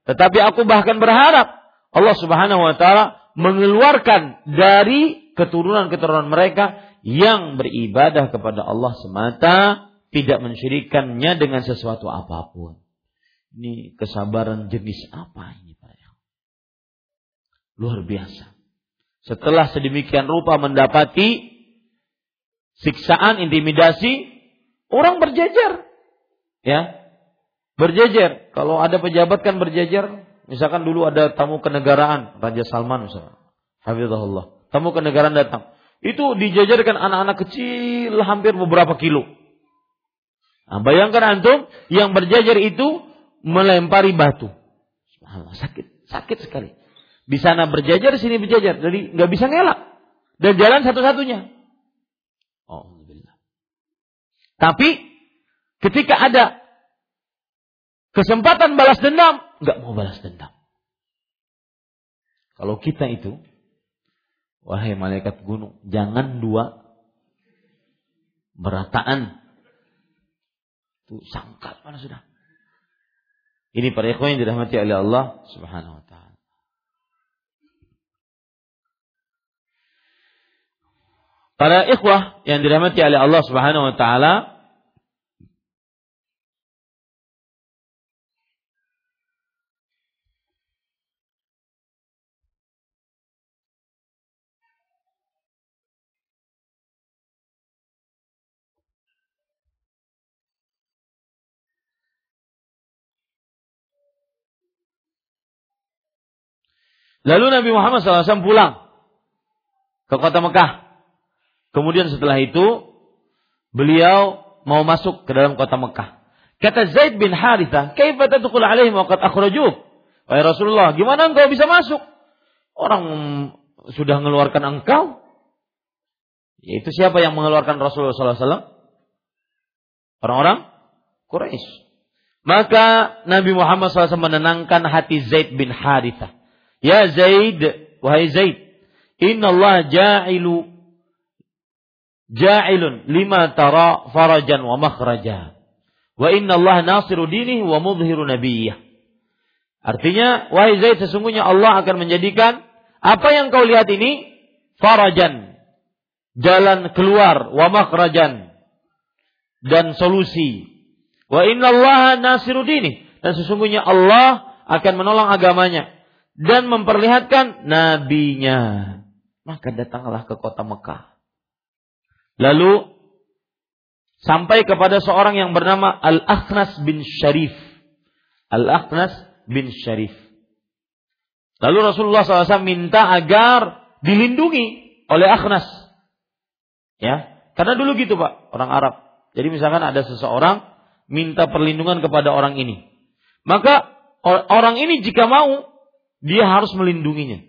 Tetapi aku bahkan berharap Allah subhanahu wa ta'ala mengeluarkan dari keturunan-keturunan mereka yang beribadah kepada Allah semata, tidak mensyirikannya dengan sesuatu apapun. Ini kesabaran jenis apa ini Pak? Luar biasa. Setelah sedemikian rupa mendapati siksaan, intimidasi, orang berjejer. Ya. Berjejer. Kalau ada pejabat kan berjejer. Misalkan dulu ada tamu kenegaraan, Raja Salman misalnya. Hafizahullah. Tamu kenegaraan datang. Itu dijejerkan anak-anak kecil hampir beberapa kilo. Nah, bayangkan antum yang berjejer itu melempari batu. Subhanallah, sakit. Sakit sekali. Di sana berjejer, sini berjejer. Jadi gak bisa ngelak. Dan jalan satu-satunya. Alhamdulillah. Tapi ketika ada kesempatan balas dendam, nggak mau balas dendam. Kalau kita itu, wahai malaikat gunung, jangan dua berataan. Itu sangkal mana sudah. Ini para ikhwan yang dirahmati oleh Allah Subhanahu wa ta'ala. Para ikhwah yang dirahmati oleh Allah Subhanahu wa taala, lalu Nabi Muhammad sallallahu alaihi wasallam pulang ke kota Mekah. Kemudian setelah itu beliau mau masuk ke dalam kota Mekah. Kata Zaid bin Harithah, "Kaifa tadkhul alaihim wa qad akhrajuk?" Wahai Rasulullah, gimana engkau bisa masuk? Orang sudah mengeluarkan engkau. Yaitu siapa yang mengeluarkan Rasulullah sallallahu alaihi wasallam? Orang-orang Quraisy. Maka Nabi Muhammad sallallahu alaihi wasallam menenangkan hati Zaid bin Harithah. "Ya Zaid, wahai Zaid, innallaha ja'ilu ja'ilun lima tara farajan wa makhraja. Wa innallaha nasiru dinihi wa mudhiru nabiyyah." Artinya, wahai Zaid, sesungguhnya Allah akan menjadikan apa yang kau lihat ini farajan, jalan keluar, wa makhrajan, dan solusi. Wa innallaha nasiru dinihi, dan sesungguhnya Allah akan menolong agamanya dan memperlihatkan nabinya. Maka datanglah ke kota Mekah. Lalu sampai kepada seorang yang bernama Al-Akhnas bin Syarif. Al-Akhnas bin Syarif. Lalu Rasulullah sallallahu alaihi wasallam minta agar dilindungi oleh Akhnas. Ya, karena dulu gitu Pak, orang Arab. Jadi misalkan ada seseorang minta perlindungan kepada orang ini. Maka orang ini jika mau, dia harus melindunginya.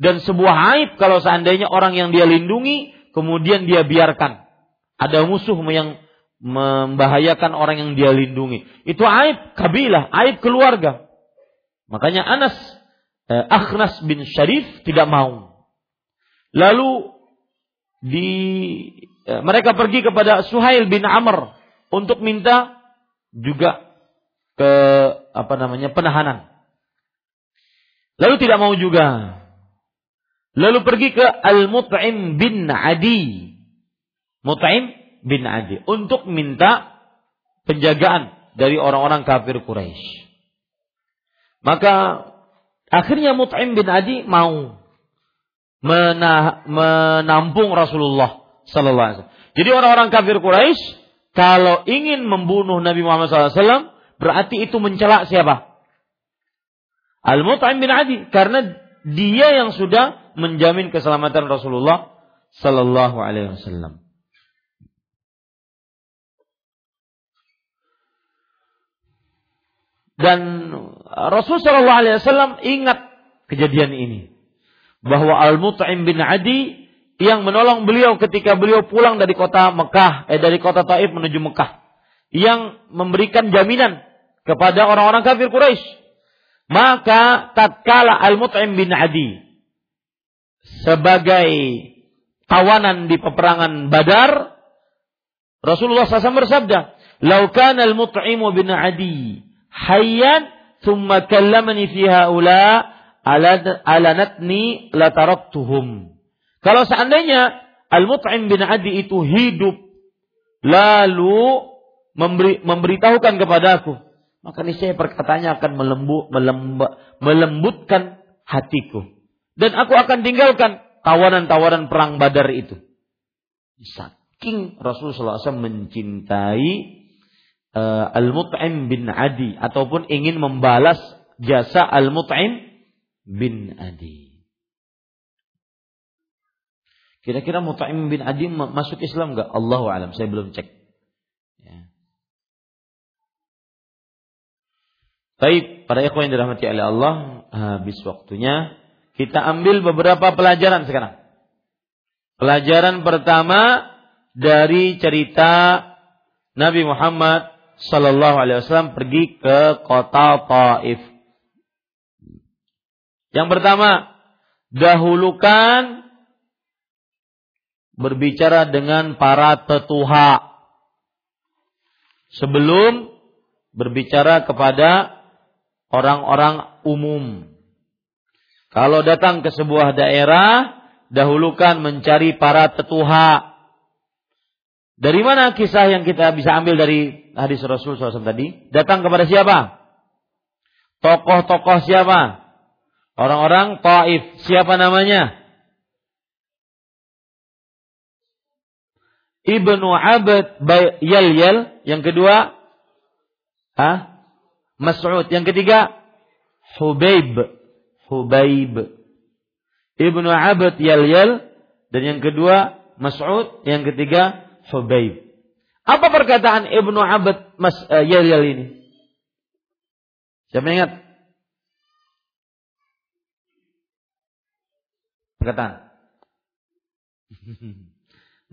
Dan sebuah aib kalau seandainya orang yang dia lindungi kemudian dia biarkan ada musuh yang membahayakan orang yang dia lindungi. Itu aib kabilah, aib keluarga. Makanya Anas, eh, Akhnas bin Syarif tidak mau. Lalu di eh, mereka pergi kepada Suhail bin Amr untuk minta juga ke apa namanya penahanan. Lalu tidak mau juga. Lalu pergi ke Al-Mut'im bin Adi. Mut'im bin Adi untuk minta penjagaan dari orang-orang kafir Quraisy. Maka akhirnya Mut'im bin Adi mau menah, menampung Rasulullah sallallahu alaihi wasallam. Jadi orang-orang kafir Quraisy kalau ingin membunuh Nabi Muhammad sallallahu alaihi wasallam berarti itu mencela siapa? Al-Mut'im bin Adi, karena dia yang sudah menjamin keselamatan Rasulullah sallallahu alaihi wasallam. Dan Rasul sallallahu alaihi wasallam ingat kejadian ini bahwa Al-Mut'im bin Adi yang menolong beliau ketika beliau pulang dari kota Mekah eh dari kota Taif menuju Mekah, yang memberikan jaminan kepada orang-orang kafir Quraisy. Maka tatkala Al-Mut'im bin Adi sebagai tawanan di peperangan Badar, Rasulullah sallallahu alaihi wasallam bersabda, "Lau kana Al-Mut'im bin Adi hayyan thumma kallamani fi haula alanatni la taraktuhum." Kalau seandainya Al-Mut'im bin Adi itu hidup lalu memberi, memberitahukan kepadaku, maka niscaya perkataannya akan melembu, melemba, melembutkan hatiku dan aku akan tinggalkan tawanan-tawanan perang Badar itu. Saking Rasulullah sallallahu alaihi wasallam mencintai Uh, Al-Mut'im bin Adi ataupun ingin membalas jasa Al-Mut'im bin Adi. Kira-kira Mut'im bin Adi masuk Islam enggak? Allahu a'lam, saya belum cek. Ya. Baik, para ikhwan yang dirahmati oleh Allah, habis waktunya. Kita ambil beberapa pelajaran sekarang. Pelajaran pertama dari cerita Nabi Muhammad sallallahu alaihi wasallam pergi ke kota Taif. Yang pertama, dahulukan berbicara dengan para tetuha sebelum berbicara kepada orang-orang umum. Kalau datang ke sebuah daerah, dahulukan mencari para tetuha. Dari mana kisah yang kita bisa ambil dari hadis Rasul sallallahu alaihi wasallam tadi? Datang kepada siapa? Tokoh-tokoh siapa? Orang-orang Taif. Siapa namanya? Ibnu Abd Yalyal. Yang kedua, ah, Mas'ud. Yang ketiga, Hubaib. Hubaib. Ibnu Abd Yalyal. Dan yang kedua, Mas'ud. Yang ketiga, Hubaib. Apa perkataan Ibnu Abd Mas uh, Yariyal ini? Siapa yang ingat? Perkataan.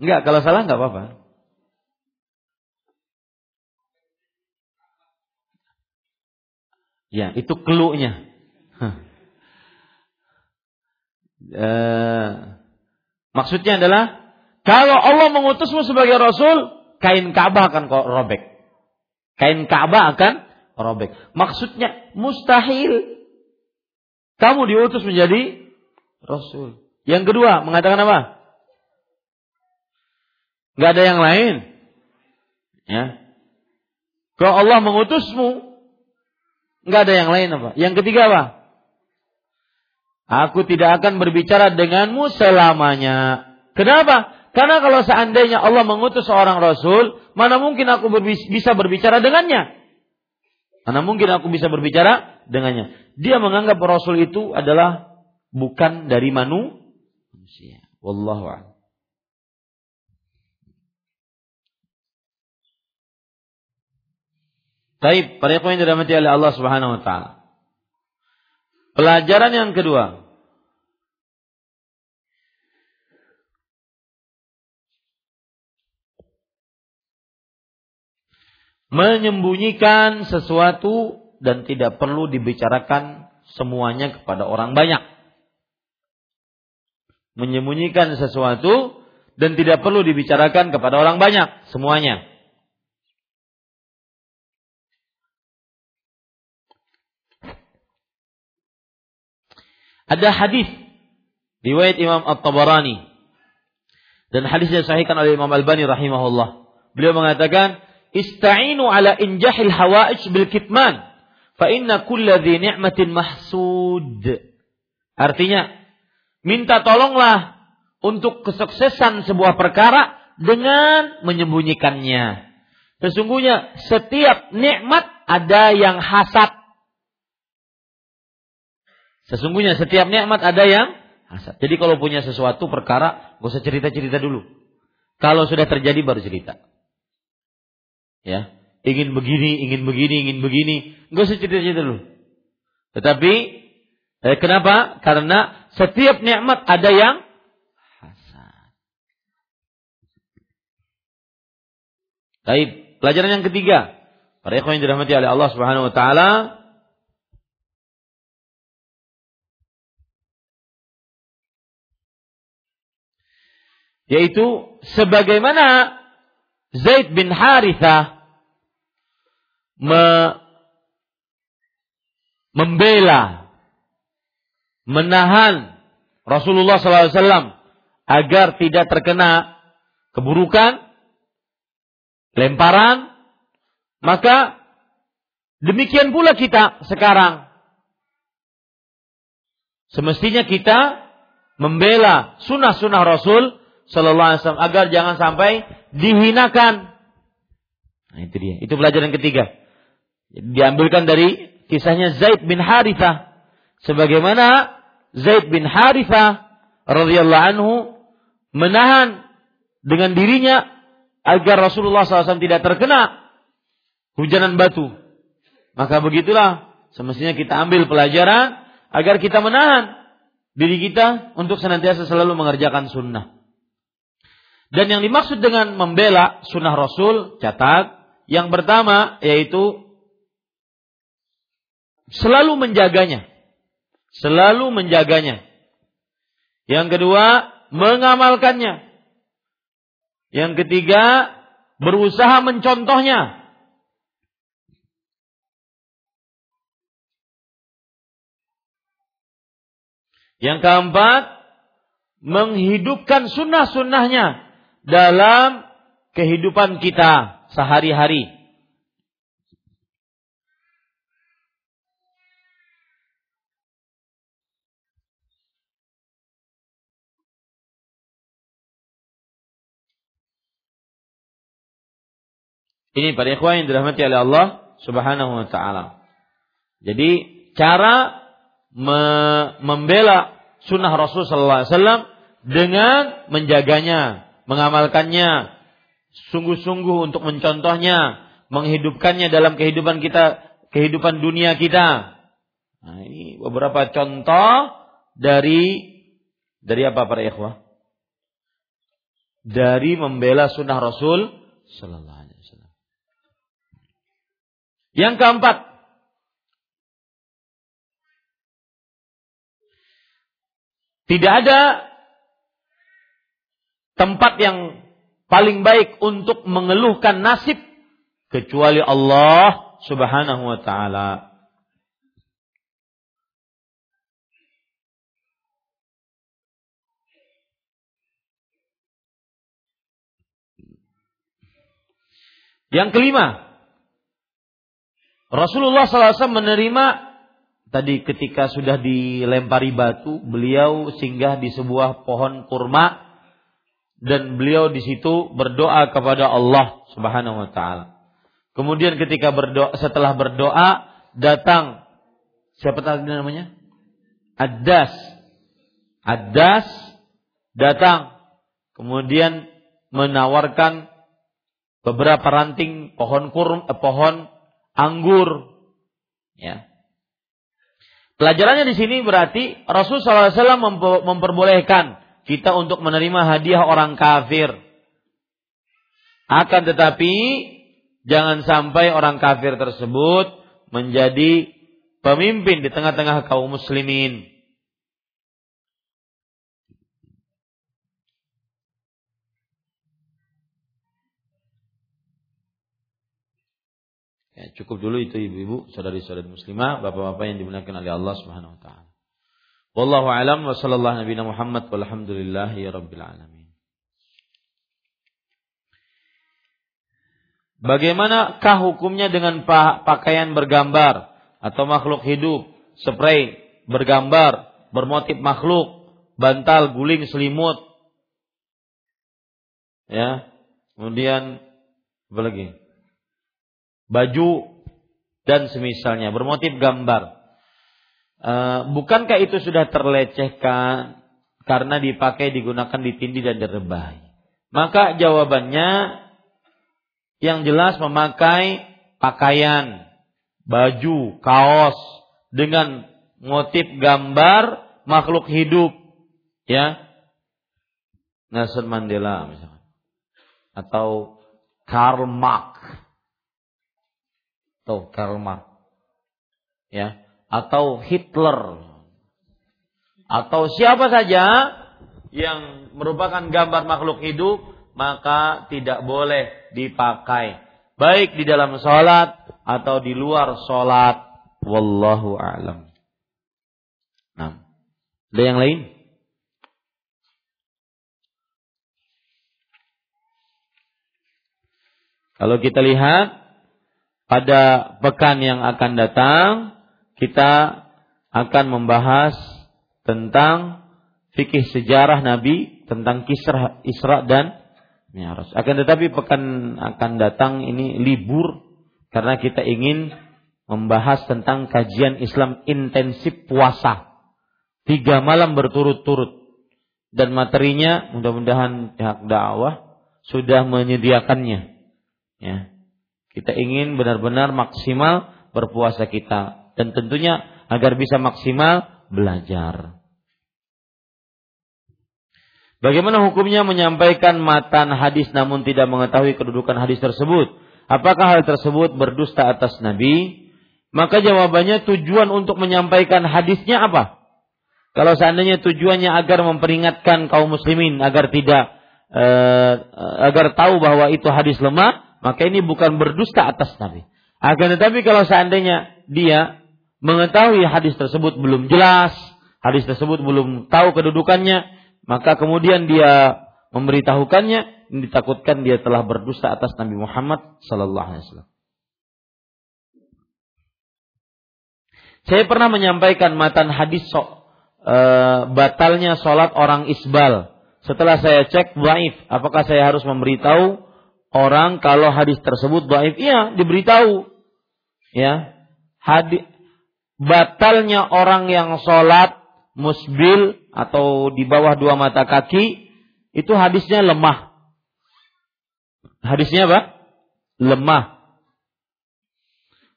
Enggak, kalau salah enggak apa-apa. Ya, itu keluhnya. Eh, maksudnya adalah kalau Allah mengutusmu sebagai Rasul, kain Ka'bah akan robek. Kain Ka'bah akan robek. Maksudnya mustahil kamu diutus menjadi Rasul. Yang kedua mengatakan apa? Gak ada yang lain. Ya. Kalau Allah mengutusmu, gak ada yang lain apa? Yang ketiga apa? Aku tidak akan berbicara denganmu selamanya. Kenapa? Karena kalau seandainya Allah mengutus seorang Rasul, mana mungkin aku berbi- bisa berbicara dengannya? Mana mungkin aku bisa berbicara dengannya? Dia menganggap Rasul itu adalah bukan dari manusia. Wallahu a'lam. Baik, para ikhwan yang dirahmati oleh Allah Subhanahu wa taala. Pelajaran yang kedua. Menyembunyikan sesuatu dan tidak perlu dibicarakan semuanya kepada orang banyak. Menyembunyikan sesuatu dan tidak perlu dibicarakan kepada orang banyak semuanya. Ada hadis riwayat Imam At-Tabarani dan hadisnya disahihkan oleh Imam Al-Albani rahimahullah. Beliau mengatakan, "Ista'inu ala injahil hawaij bil kitman, fa inna kulla dzi ni'matin mahsud." Artinya, minta tolonglah untuk kesuksesan sebuah perkara dengan menyembunyikannya. Sesungguhnya setiap nikmat ada yang hasad. Sesungguhnya setiap nikmat ada yang hasad. Jadi kalau punya sesuatu perkara, gak usah cerita-cerita dulu. Kalau sudah terjadi baru cerita. Ya, ingin begini, ingin begini, ingin begini, gak usah cerita-cerita dulu. Tetapi eh, kenapa? Karena setiap nikmat ada yang hasad. Baik, pelajaran yang ketiga. Para ikhwan yang dirahmati oleh Allah Subhanahu wa taala, yaitu sebagaimana Zaid bin Harithah me- membela, menahan Rasulullah shallallahu alaihi wasallam agar tidak terkena keburukan, lemparan, maka demikian pula kita sekarang. Semestinya kita membela sunnah-sunnah Rasul sallallahu alaihi wasallam agar jangan sampai dihinakan. Nah, itu dia. Itu pelajaran ketiga. Diambilkan dari kisahnya Zaid bin Harithah. Sebagaimana Zaid bin Harithah radhiyallahu anhu menahan dengan dirinya agar Rasulullah shallallahu alaihi wasallam tidak terkena hujanan batu. Maka begitulah semestinya kita ambil pelajaran agar kita menahan diri kita untuk senantiasa selalu mengerjakan sunnah. Dan yang dimaksud dengan membela sunnah Rasul, catat. Yang pertama yaitu selalu menjaganya. Selalu menjaganya. Yang kedua, mengamalkannya. Yang ketiga, berusaha mencontohnya. Yang keempat, menghidupkan sunnah-sunnahnya dalam kehidupan kita sehari-hari. Ini para ikhwan yang dirahmati oleh Allah Subhanahu wa taala. Jadi cara me- membela sunnah Rasul sallallahu alaihi wasallam dengan menjaganya, mengamalkannya, sungguh-sungguh untuk mencontohnya, menghidupkannya dalam kehidupan kita, kehidupan dunia kita. Nah, ini beberapa contoh dari dari apa para ikhwah? Dari membela sunnah Rasul sallallahu alaihi wasallam. Yang keempat, tidak ada tempat yang paling baik untuk mengeluhkan nasib kecuali Allah Subhanahu wa taala. Yang kelima, Rasulullah sallallahu alaihi wasallam menerima tadi ketika sudah dilempari batu, beliau singgah di sebuah pohon kurma dan beliau di situ berdoa kepada Allah Subhanahu wa taala. Kemudian ketika berdoa, setelah berdoa datang siapa tadi namanya? Addas. Addas datang kemudian menawarkan beberapa ranting pohon kurma, eh, pohon anggur, ya. Pelajarannya di sini berarti Rasulullah shallallahu alaihi wasallam memperbolehkan kita untuk menerima hadiah orang kafir. Akan tetapi jangan sampai orang kafir tersebut menjadi pemimpin di tengah-tengah kaum muslimin. Ya, cukup dulu itu ibu-ibu, saudari-saudari muslimah, bapak-bapak yang dimuliakan oleh Allah Subhanahu wa taala. Wallahu a'lam wa sallallahu nabiyana Muhammad walhamdulillahi rabbil alamin. Bagaimanakah hukumnya dengan pakaian bergambar atau makhluk hidup, spray bergambar, bermotif makhluk, bantal, guling, selimut? Ya. Kemudian apa lagi? Baju dan semisalnya bermotif gambar. E, bukankah itu sudah terlecehkan karena dipakai, digunakan, ditindih dan direbahi? Maka jawabannya yang jelas memakai pakaian, baju, kaos dengan motif gambar makhluk hidup, ya. Nelson Mandela misalnya atau Karl Marx. Atau Karl Marx, ya, atau Hitler, atau siapa saja yang merupakan gambar makhluk hidup, maka tidak boleh dipakai, baik di dalam sholat atau di luar sholat. Wallahu a'lam. Nah, ada yang lain? Kalau kita lihat pada pekan yang akan datang, kita akan membahas tentang fikih sejarah Nabi, tentang kisah Isra dan Mi'raj. Akan tetapi pekan akan datang ini libur karena kita ingin membahas tentang kajian Islam intensif puasa. Tiga malam berturut-turut. Dan materinya mudah-mudahan pihak dakwah sudah menyediakannya. Ya. Kita ingin benar-benar maksimal berpuasa kita. Dan tentunya agar bisa maksimal belajar. Bagaimana hukumnya menyampaikan matan hadis namun tidak mengetahui kedudukan hadis tersebut? Apakah hal tersebut berdusta atas Nabi? Maka jawabannya tujuan untuk menyampaikan hadisnya apa? Kalau seandainya tujuannya agar memperingatkan kaum muslimin agar tidak eh, agar tahu bahwa itu hadis lemah, maka ini bukan berdusta atas Nabi. Akan tetapi kalau seandainya dia mengetahui hadis tersebut belum jelas, hadis tersebut belum tahu kedudukannya, maka kemudian dia memberitahukannya, ditakutkan dia telah berdusta atas Nabi Muhammad sallallahu alaihi wasallam. Saya pernah menyampaikan matan hadis so, e, batalnya sholat orang isbal. Setelah saya cek dhaif, apakah saya harus memberitahu orang kalau hadis tersebut dhaif? Iya, diberitahu. Ya. Hadis batalnya orang yang sholat musbil atau di bawah dua mata kaki itu hadisnya lemah. hadisnya apa? Lemah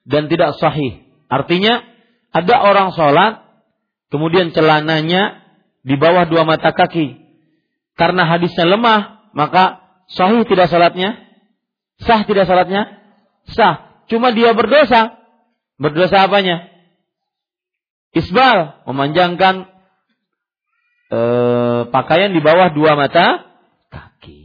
dan tidak sahih. Artinya ada orang sholat kemudian celananya di bawah dua mata kaki. Karena hadisnya lemah, maka sahih tidak salatnya? Sah tidak salatnya? Sah. Cuma dia berdosa. Berdosa apanya? Isbal, memanjangkan e, pakaian di bawah dua mata kaki.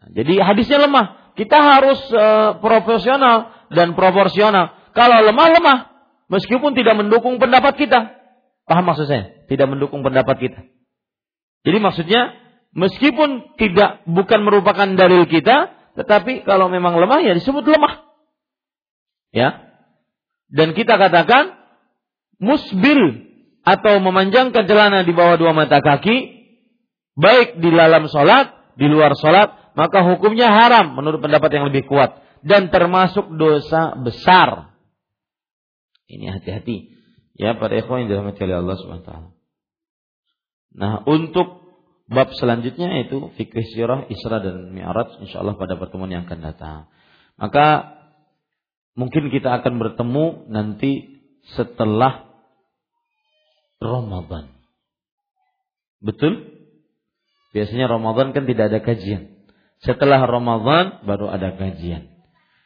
Nah, jadi hadisnya lemah. Kita harus e, profesional dan proporsional. Kalau lemah-lemah, meskipun tidak mendukung pendapat kita. Paham maksud saya? Tidak mendukung pendapat kita. Jadi maksudnya, meskipun tidak bukan merupakan dalil kita, tetapi kalau memang lemah ya disebut lemah. Ya. Dan kita katakan musbil atau memanjangkan celana di bawah dua mata kaki baik di dalam salat, di luar salat, maka hukumnya haram menurut pendapat yang lebih kuat dan termasuk dosa besar. Ini hati-hati ya para ikhwan yang dirahmati oleh Allah Subhanahu wa taala. Nah, untuk bab selanjutnya itu fikih sirah, Isra dan Mi'raj, insyaallah pada pertemuan yang akan datang. Maka mungkin kita akan bertemu nanti setelah Ramadan. Betul? Biasanya Ramadan kan tidak ada kajian. Setelah Ramadan baru ada kajian.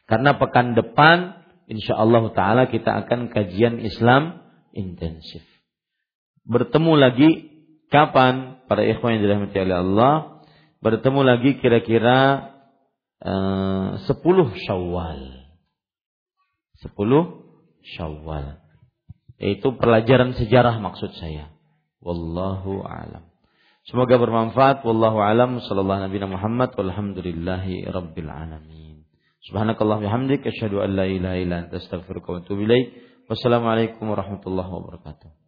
Karena pekan depan insyaallah taala kita akan kajian Islam intensif. Bertemu lagi kapan para ikhwan yang dirahmati oleh Allah? Bertemu lagi kira-kira eh, sepuluh Syawal. sepuluh Syawal. Yaitu pelajaran sejarah maksud saya. Wallahu a'lam. Semoga bermanfaat. Wallahu a'lam. Sallallahu Nabi Muhammad. Walhamdulillahi rabbil alamin. Subhanakallah bihamdik. Asyhadu an la ilaha illa anta astaghfiruka wa atubu ilaik. Wassalamualaikum warahmatullahi wabarakatuh.